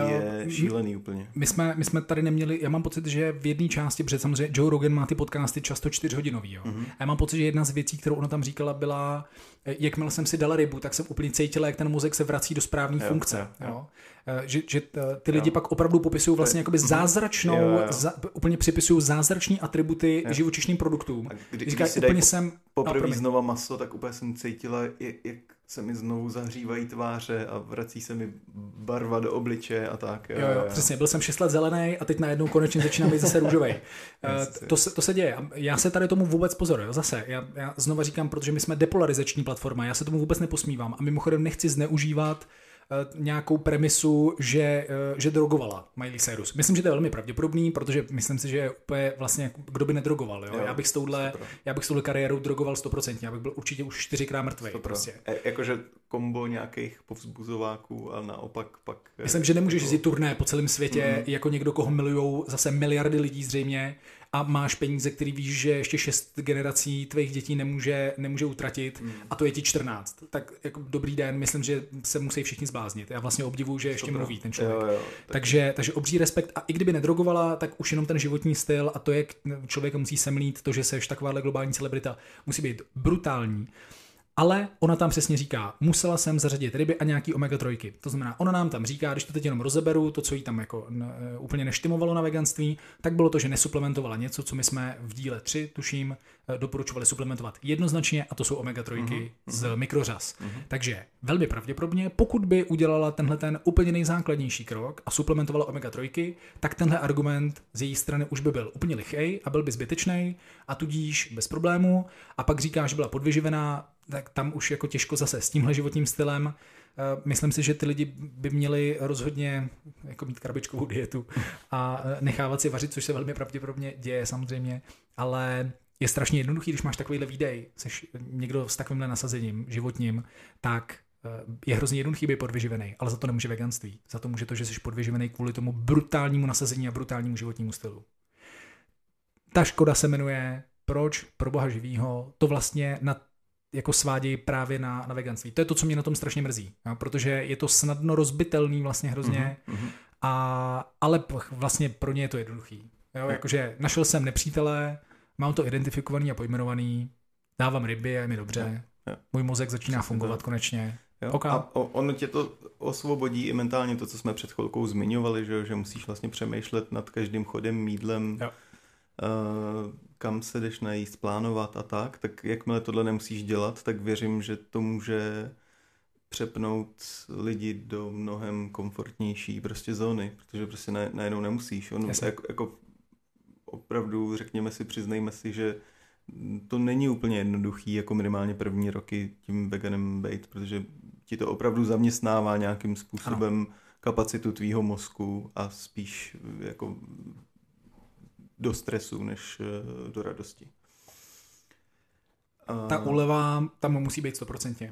je šílený úplně. My jsme tady neměli, já mám pocit, že v jedné části, protože samozřejmě Joe Rogan má ty podcasty často 4hodinový, jo. Mm-hmm. A já mám pocit, že jedna z věcí, kterou ona tam říkala, byla, jakmile jsem si dala rybu, tak jsem úplně cítila, jak ten mozek se vrací do správné funkce. Jo. Že ty lidi pak opravdu popisují vlastně jakoby zázračnou, úplně připisují zázrační atributy živočišným produktům. A když si dají poprvé znova maso, tak úplně jsem cítila, jak se mi znovu zahřívají tváře a vrací se mi barva do obličeje a tak. Jo, přesně, byl jsem 6 let zelený a teď najednou konečně začínám být zase růžovej. To se děje. Já se tady tomu vůbec pozoruju. Zase, já znova říkám, protože my jsme depolarizační platforma, já se tomu vůbec neposmívám a mimochodem nechci zneužívat nějakou premisu, že drogovala Miley Cyrus. Myslím, že to je velmi pravděpodobný, protože myslím si, že úplně vlastně kdo by nedrogoval. Jo? Já bych s touhle kariérou drogoval 100%. Já bych byl určitě už 4x mrtvej. Prostě. Jakože kombo nějakých povzbuzováků a naopak pak... Myslím, že nemůžeš jít turné po celém světě jako někdo, koho milujou zase miliardy lidí zřejmě a máš peníze, který víš, že ještě 6 generací tvých dětí nemůže utratit a to je ti 14. Tak jako dobrý den, myslím, že se musí všichni zbláznit. Já vlastně obdivuju, že ještě mluví ten člověk. Jo, tak. Takže obří respekt a i kdyby nedrogovala, tak už jenom ten životní styl a to, jak člověk musí semlít, to, že seš takováhle globální celebrita, musí být brutální. Ale ona tam přesně říká, musela jsem zařadit ryby a nějaký omega-3. To znamená, ona nám tam říká, když to teď jenom rozeberu, to, co jí tam jako úplně neštimovalo na veganství, tak bylo to, že nesuplementovala něco, co my jsme v díle 3, tuším, doporučovali suplementovat jednoznačně a to jsou omega-3 z mikrořas. Takže velmi pravděpodobně, pokud by udělala tenhle ten úplně nejzákladnější krok a suplementovala omega-3, tak tenhle argument z její strany už by byl úplně lichej a byl by zbytečný a tudíž bez problému a pak říká, že byla podvyživená, tak tam už jako těžko zase s tímhle životním stylem. Myslím si, že ty lidi by měli rozhodně jako mít krabičkovou dietu a nechávat si vařit, což se velmi pravděpodobně děje samozřejmě, ale je strašně jednoduchý, když máš takovýhle výdej, seš někdo s takovýmhle nasazením životním, tak je hrozně jednoduchý být podvyživený, ale za to nemůže veganství. Za to může to, že jsi podvyživený kvůli tomu brutálnímu nasazení a brutálnímu životnímu stylu. Ta škoda se jmenuje proč pro Boha živýho to vlastně na jako svádějí právě na veganství. To je to, co mě na tom strašně mrzí, jo? Protože je to snadno rozbitelný vlastně hrozně, ale vlastně pro ně je to jednoduchý. Jo? Jakože našel jsem nepřítele, mám to identifikovaný a pojmenovaný, dávám ryby a je mi dobře, můj mozek začíná fungovat konečně. Okay. A ono tě to osvobodí i mentálně, to, co jsme před chvilkou zmiňovali, že musíš vlastně přemýšlet nad každým chodem, mídlem, kam se jdeš najíst, plánovat a tak jakmile tohle nemusíš dělat, tak věřím, že to může přepnout lidi do mnohem komfortnější prostě zóny, protože prostě najednou nemusíš. Ono jako opravdu, řekněme si, přiznejme si, že to není úplně jednoduchý, jako minimálně první roky tím veganem bejt, protože ti to opravdu zaměstnává nějakým způsobem kapacitu tvýho mozku a spíš jako do stresu, než do radosti. Ta úleva tam musí být 100%.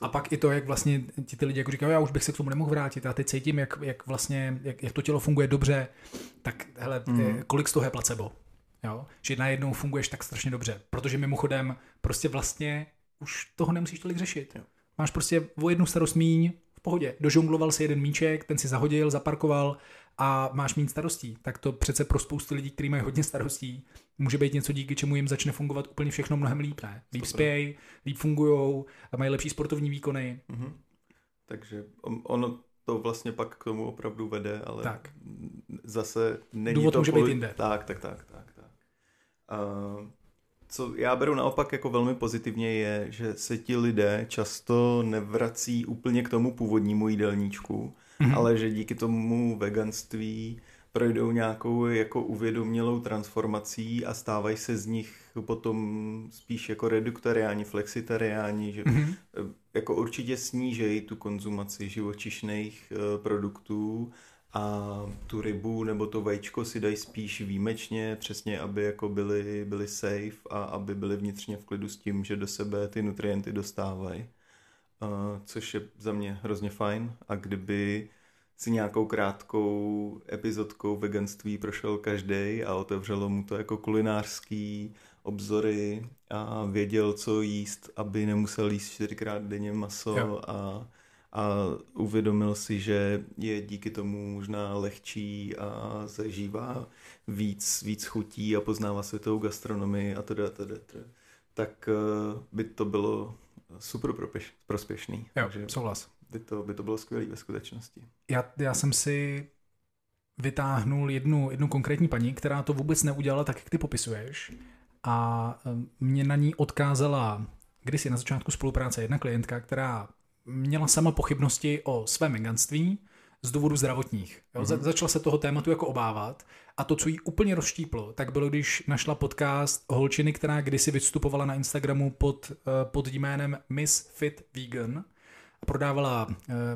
A pak i to, jak vlastně ti lidi jako říkají, já už bych se k tomu nemohl vrátit a teď cítím, jak to tělo funguje dobře, tak hele, kolik z toho je placebo. Jo? Že najednou funguješ tak strašně dobře. Protože mimochodem prostě vlastně už toho nemusíš tolik řešit. Jo. Máš prostě o jednu starost míň, v pohodě. Dožongloval si jeden míček, ten si zahodil, zaparkoval a máš méně starostí, tak to přece pro spoustu lidí, kteří mají hodně starostí, může být něco, díky čemu jim začne fungovat úplně všechno mnohem líp, ne? Líp spějí, líp fungujou, mají lepší sportovní výkony. Mm-hmm. Takže ono to vlastně pak k tomu opravdu vede, ale tak. Zase není důvod to... může být jinde. Tak. Co já beru naopak jako velmi pozitivně je, že se ti lidé často nevrací úplně k tomu původnímu jídelníčku, ale že díky tomu veganství projdou nějakou jako uvědomělou transformací a stávají se z nich potom spíš jako reduktoriáni, flexitariáni, že mm-hmm. jako určitě snížejí tu konzumaci živočišných produktů a tu rybu nebo to vajíčko si dají spíš výjimečně, přesně aby jako byli safe a aby byli vnitřně v klidu s tím, že do sebe ty nutrienty dostávají. Což je za mě hrozně fajn a kdyby si nějakou krátkou epizodkou veganství prošel každej a otevřelo mu to jako kulinářský obzory a věděl, co jíst, aby nemusel jíst 4x denně maso a uvědomil si, že je díky tomu možná lehčí a zažívá víc chutí a poznává světovou gastronomii a teda. Tak by to bylo super prospěšný. Jo, takže souhlas. By to bylo skvělý ve skutečnosti. Já jsem si vytáhnul jednu konkrétní paní, která to vůbec neudělala tak, jak ty popisuješ. A mě na ní odkázala kdysi na začátku spolupráce jedna klientka, která měla sama pochybnosti o svém veganství z důvodu zdravotních. Jo? Mm-hmm. Začala se toho tématu jako obávat a to, co jí úplně rozštíplo, tak bylo, když našla podcast holčiny, která kdysi vystupovala na Instagramu pod jménem Miss Fit Vegan a prodávala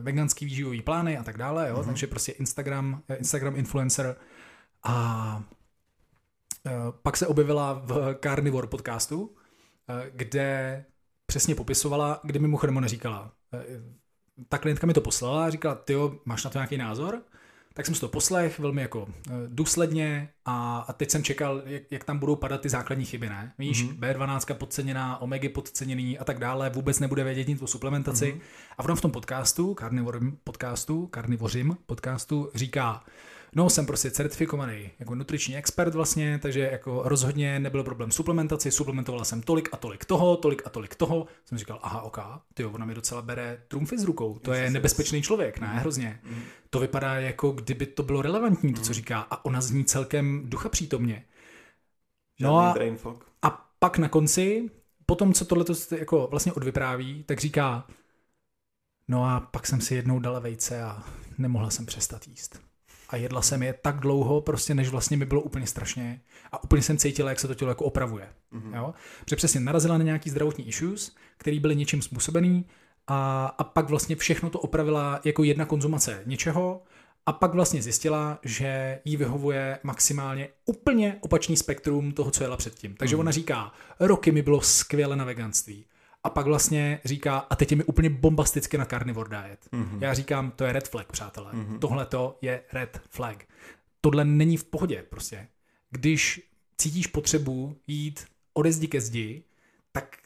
veganský výživový plány a tak dále, jo? Mm-hmm. Takže prostě Instagram influencer a pak se objevila v Carnivore podcastu, kde přesně popisovala, kde mimochodem ona říkala. Ta klientka mi to poslala a říkala, tyjo, máš na to nějaký názor? Tak jsem si to poslech velmi jako důsledně a teď jsem čekal, jak tam budou padat ty základní chyby, ne? Víš, mm-hmm. B12 podceněná, omegy podceněný a tak dále, vůbec nebude vědět nic o suplementaci. Mm-hmm. A v tom podcastu, Carnivořim podcastu, říká, no jsem prostě certifikovaný jako nutriční expert vlastně, takže jako rozhodně nebyl problém suplementaci, suplementovala jsem tolik a tolik toho. Jsem říkal, aha, ok, tyjo, ona mi docela bere trumfy z rukou, to je nebezpečný člověk, ne, hrozně. To vypadá jako kdyby to bylo relevantní, to, co říká, a ona zní celkem ducha přítomně. No a pak na konci, potom co tohleto jako vlastně odvypráví, tak říká, no a pak jsem si jednou dala vejce a nemohla jsem přestat jíst. A jedla jsem je tak dlouho, prostě, než vlastně mi bylo úplně strašně. A úplně jsem cítila, jak se to tělo jako opravuje. Mm-hmm. Jo? Protože přesně narazila na nějaký zdravotní issues, který byly něčím způsobený a pak vlastně všechno to opravila jako jedna konzumace něčeho a pak vlastně zjistila, že jí vyhovuje maximálně úplně opačný spektrum toho, co jela předtím. Takže ona říká, roky mi bylo skvěle na veganství. A pak vlastně říká, a teď je mi úplně bombasticky na carnivore diet. Mm-hmm. Já říkám, to je red flag, přátelé. Mm-hmm. Tohle to je red flag. Tohle není v pohodě prostě. Když cítíš potřebu jít ode zdi ke zdi, tak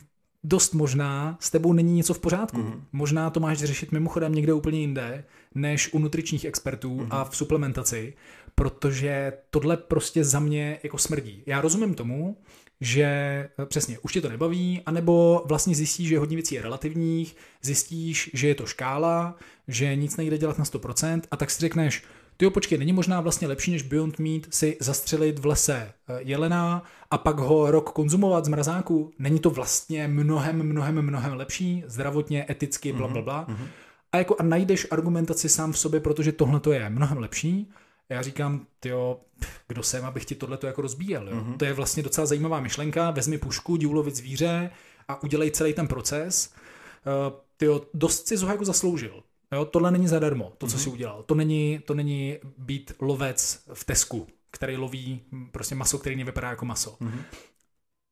dost možná s tebou není něco v pořádku. Mm-hmm. Možná to máš řešit mimochodem někde úplně jinde, než u nutričních expertů a v suplementaci, protože tohle prostě za mě jako smrdí. Já rozumím tomu, že přesně, už tě to nebaví, anebo vlastně zjistíš, že hodně věcí je relativních, zjistíš, že je to škála, že nic nejde dělat na 100% a tak si řekneš, tyjo, počkej, není možná vlastně lepší než Beyond Meat si zastřelit v lese jelena a pak ho rok konzumovat z mrazáku? Není to vlastně mnohem lepší, zdravotně, eticky, blablabla. Mm-hmm. A jako a najdeš argumentaci sám v sobě, protože tohle to je mnohem lepší. Já říkám, tyjo, kdo jsem, abych ti tohleto jako rozbíjel. Jo? Mm-hmm. To je vlastně docela zajímavá myšlenka, vezmi pušku, jdi ulovit zvíře a udělej celý ten proces. Tyjo, dost si ho jako zasloužil. Jo? Tohle není zadarmo, to, co jsi udělal. To není být lovec v Tesku, který loví prostě maso, který nevypadá jako maso. Mm-hmm.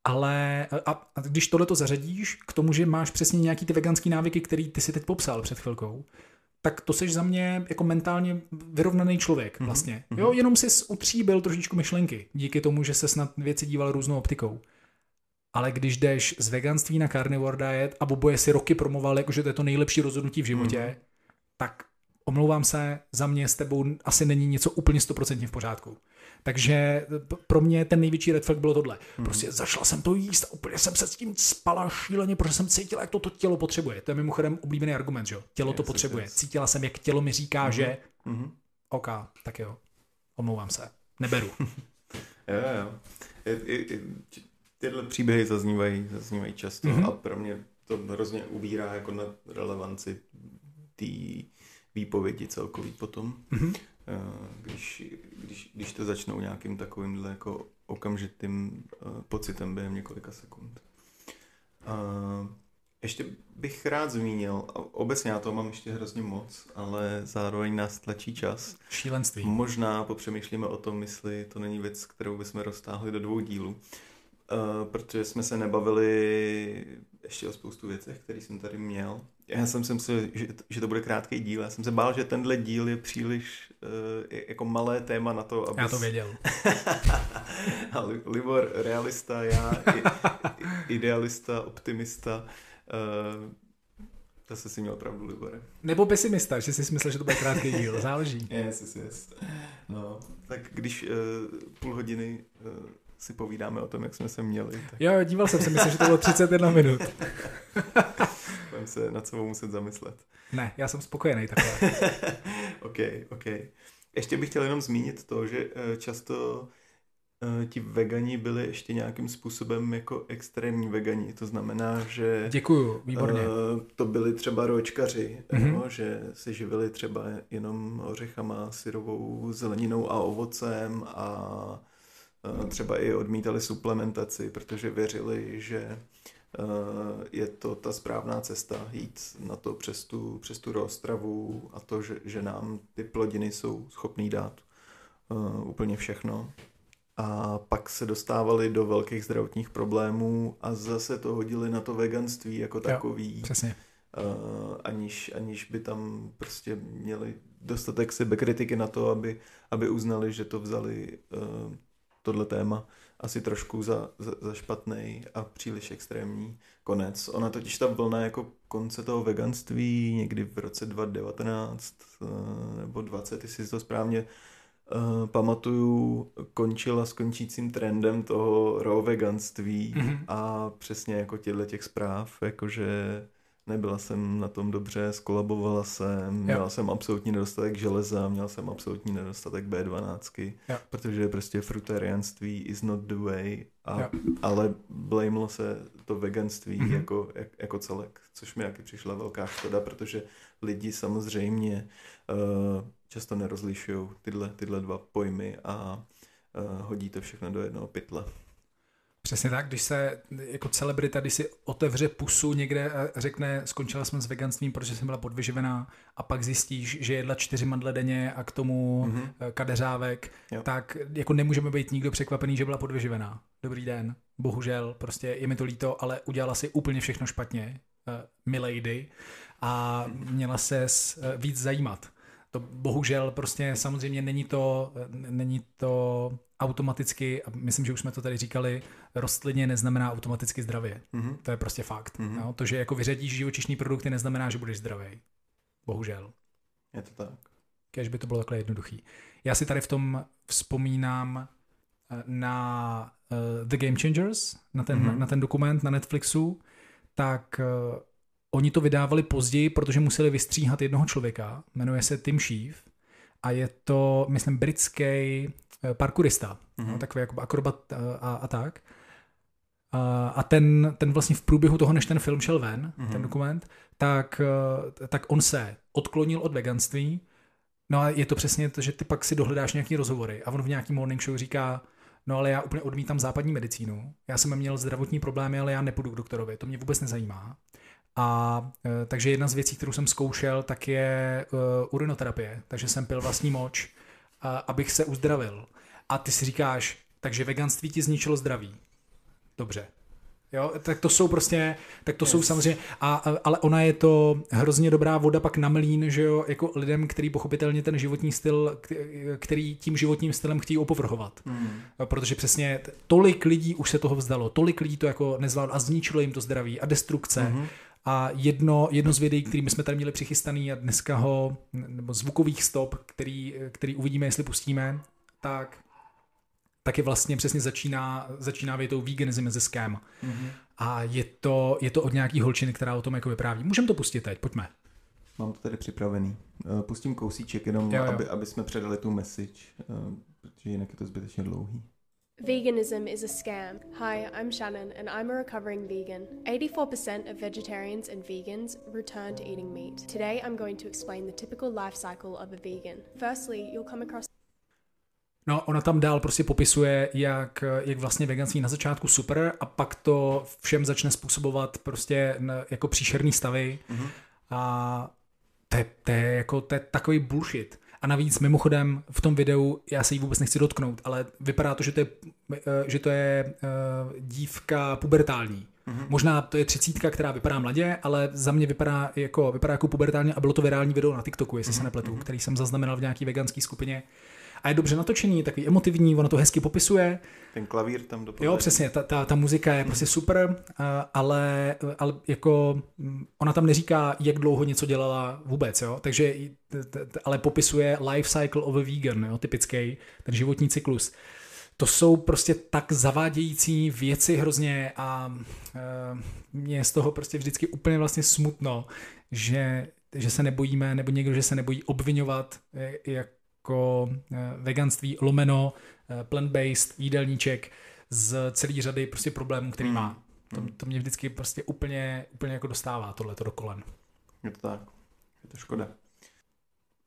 Ale a když tohleto zařadíš k tomu, že máš přesně nějaký ty veganský návyky, který ty si teď popsal před chvilkou, tak to seš za mě jako mentálně vyrovnaný člověk vlastně. Jo, jenom jsi utříbil trošičku myšlenky díky tomu, že se snad věci díval různou optikou. Ale když jdeš z veganství na carnivore diet a oboje si roky promoval, jakože to je to nejlepší rozhodnutí v životě, tak omlouvám se, za mě s tebou asi není něco úplně 100% v pořádku. Takže pro mě ten největší red flag bylo tohle. Prostě zašla jsem to jíst a úplně jsem se s tím spala šíleně, protože jsem cítila, jak to tělo potřebuje. To je mimochodem oblíbený argument, že jo? Tělo to potřebuje. Cítila jsem, jak tělo mi říká, že OK, tak jo, omlouvám se, neberu. Jo. Tyhle příběhy zaznívají často a pro mě to hrozně ubírá jako na relevanci té výpovědi celkový potom. když to začnou nějakým takovýmhle jako okamžitým pocitem během několika sekund. Ještě bych rád zmínil, obecně já toho mám ještě hrozně moc, ale zároveň nás tlačí čas. Šílenství. Možná popřemýšlíme o tom, jestli to není věc, kterou bychom roztáhli do 2 dílů, protože jsme se nebavili ještě o spoustu věcech, které jsem tady měl. Já jsem si myslel, že to bude krátký díl, já jsem se bál, že tenhle díl je příliš jako malé téma na to, aby... Já to věděl. Libor, realista, já, idealista, optimista... To jsi si měl pravdu, Libore. Nebo pesimista, že jsi myslel, že to bude krátký díl, záleží. Yes. No, tak když půl hodiny si povídáme o tom, jak jsme se měli. Tak... Jo, díval jsem se, myslím, že to bylo 31 minut. Budeme se nad sebou muset zamyslet. Ne, já jsem spokojený takhle. OK. Ještě bych chtěl jenom zmínit to, že často... ti vegani byli ještě nějakým způsobem jako extrémní vegani. To znamená, že... Děkuju, výborně. To byli třeba ročkaři, no, že se živili třeba jenom ořechama, syrovou zeleninou a ovocem a třeba i odmítali suplementaci, protože věřili, že je to ta správná cesta jít na to přes tu roztravu a to, že nám ty plodiny jsou schopný dát úplně všechno. A pak se dostávali do velkých zdravotních problémů a zase to hodili na to veganství jako takový. Jo, přesně. Aniž by tam prostě měli dostatek sebekritiky na to, aby uznali, že to vzali tohle téma asi trošku za špatnej a příliš extrémní konec. Ona totiž ta vlna jako konce toho veganství někdy v roce 2019 nebo 20, jestli to správně pamatuju, končila s končícím trendem toho raw veganství a přesně jako těch zpráv, jakože nebyla jsem na tom dobře, skolabovala jsem, měla jsem absolutní nedostatek železa, měla jsem absolutní nedostatek B12, protože prostě frutarianství is not the way, ale blame'lo se to veganství jako celek, což mi taky přišla velká škoda, protože lidi samozřejmě často nerozlišují tyhle 2 pojmy a hodí to všechno do jednoho pytle. Přesně tak, když se jako celebrita, když si otevře pusu někde a řekne, skončila jsem s veganstvím, protože jsem byla podvyživená a pak zjistíš, že jedla 4 mandle denně a k tomu kadeřávek, tak jako nemůžeme být nikdo překvapený, že byla podvyživená. Dobrý den, bohužel, prostě je mi to líto, ale udělala si úplně všechno špatně, milady, a měla ses víc zajímat. To bohužel prostě samozřejmě není to automaticky, a myslím, že už jsme to tady říkali, rostlině neznamená automaticky zdravě. To je prostě fakt. No? To, že jako vyřadíš živočišní produkty, neznamená, že budeš zdravý. Bohužel. Je to tak. Kéž by to bylo takhle jednoduchý. Já si tady v tom vzpomínám na The Game Changers, na ten dokument na Netflixu, tak... Oni to vydávali později, protože museli vystříhat jednoho člověka, jmenuje se Tim Sheaf a je to, myslím, britský parkourista, no, takový jako akrobat a tak. A ten vlastně v průběhu toho, než ten film šel ven, ten dokument, tak on se odklonil od veganství. No a je to přesně to, že ty pak si dohledáš nějaký rozhovory a on v nějaký morning show říká: no ale já úplně odmítám západní medicínu, já jsem měl zdravotní problémy, ale já nepůjdu k doktorovi, to mě vůbec nezajímá. A takže jedna z věcí, kterou jsem zkoušel, tak je urinoterapie. Takže jsem pil vlastní moč, abych se uzdravil. A ty si říkáš, takže veganství ti zničilo zdraví. Dobře. Jo, tak to jsou prostě, jsou samozřejmě, ale ona je to hrozně dobrá voda pak na mlýn, že jo, jako lidem, který pochopitelně ten životní styl, který tím životním stylem chtějí opovrhovat. Protože přesně tolik lidí už se toho vzdalo, tolik lidí to jako nezvládlo a zničilo jim to zdraví a destrukce. A jedno z videí, který my jsme tady měli přichystaný a dneska nebo zvukových stop, který uvidíme, jestli pustíme, tak je vlastně přesně začíná větou veganism ze scam. A je to od nějaký holčiny, která o tom jako vypráví. Můžeme to pustit teď, pojďme. Mám to tady připravený. Pustím kousíček jenom, jo. Aby jsme předali tu message, protože jinak je to zbytečně dlouhý. Veganism is a scam. Hi, I'm Shannon and I'm a recovering vegan. 84% of vegetarians and vegans return to eating meat. Today I'm going to explain the typical life cycle of a vegan. Firstly, you'll come across... No, ona tam dál prostě popisuje, jak vlastně veganství na začátku super a pak to všem začne způsobovat prostě jako příšerný stavy. Mm-hmm. A to je takový bullshit. A navíc mimochodem v tom videu já se jí vůbec nechci dotknout, ale vypadá to, že to je dívka pubertální. Mm-hmm. Možná to je 30, která vypadá mladě, ale za mě vypadá jako pubertální a bylo to virální video na TikToku, jestli se nepletu, který jsem zaznamenal v nějaký veganské skupině. A je dobře natočený, takový emotivní, ono to hezky popisuje. Ten klavír tam dopadne. Jo, přesně, ta muzika je prostě super, ale jako ona tam neříká, jak dlouho něco dělala vůbec, jo. Takže ale popisuje life cycle of a vegan, jo, typický, ten životní cyklus. To jsou prostě tak zavádějící věci hrozně a mě z toho prostě vždycky úplně vlastně smutno, že se nebojíme, nebo někdo, že se nebojí obvinovat, jako veganství, lomeno, plant-based, jídelníček z celý řady prostě problémů, který má. To mě vždycky prostě úplně jako dostává tohleto do kolen. Je to tak. Je to škoda.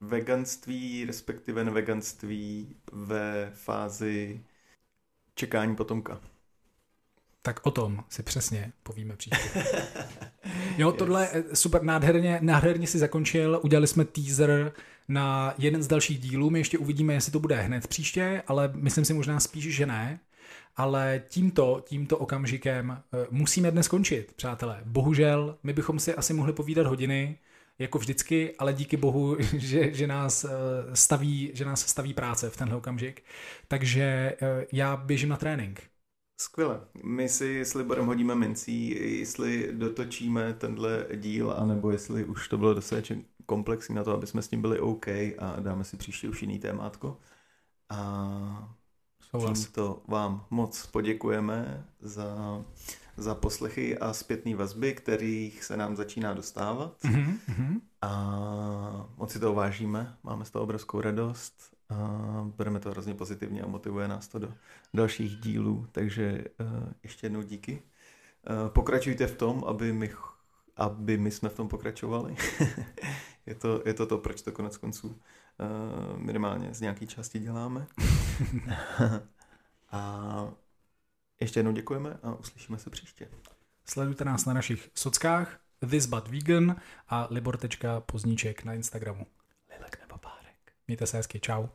Veganství, respektive neveganství ve fázi čekání potomka. Tak o tom si přesně povíme příště. Jo, tohle super, nádherně si zakončil, udělali jsme teaser na jeden z dalších dílů, my ještě uvidíme, jestli to bude hned příště, ale myslím si možná spíš, že ne, ale tímto okamžikem musíme dnes končit, přátelé. Bohužel, my bychom si asi mohli povídat hodiny, jako vždycky, ale díky bohu, že nás staví práce v tenhle okamžik, takže já běžím na trénink. Skvěle. My si s Liborem hodíme mincí, jestli dotočíme tenhle díl, anebo jestli už to bylo dostatečně komplexní na to, aby jsme s tím byli OK a dáme si příště už jiný témátko. A tímto vám moc poděkujeme za poslechy a zpětné vazby, kterých se nám začíná dostávat. Mm-hmm. A moc si to vážíme, máme z toho obrovskou radost. A bereme to hrozně pozitivně a motivuje nás to do dalších dílů, takže ještě jednou díky. Pokračujte v tom, aby my jsme v tom pokračovali. je to, proč to konec konců minimálně z nějaké části děláme. A ještě jednou děkujeme a uslyšíme se příště. Sledujte nás na našich sockách thisbutvegan a libor.pozníček na Instagramu. Lilek nebo Párek. Mějte se hezky, čau.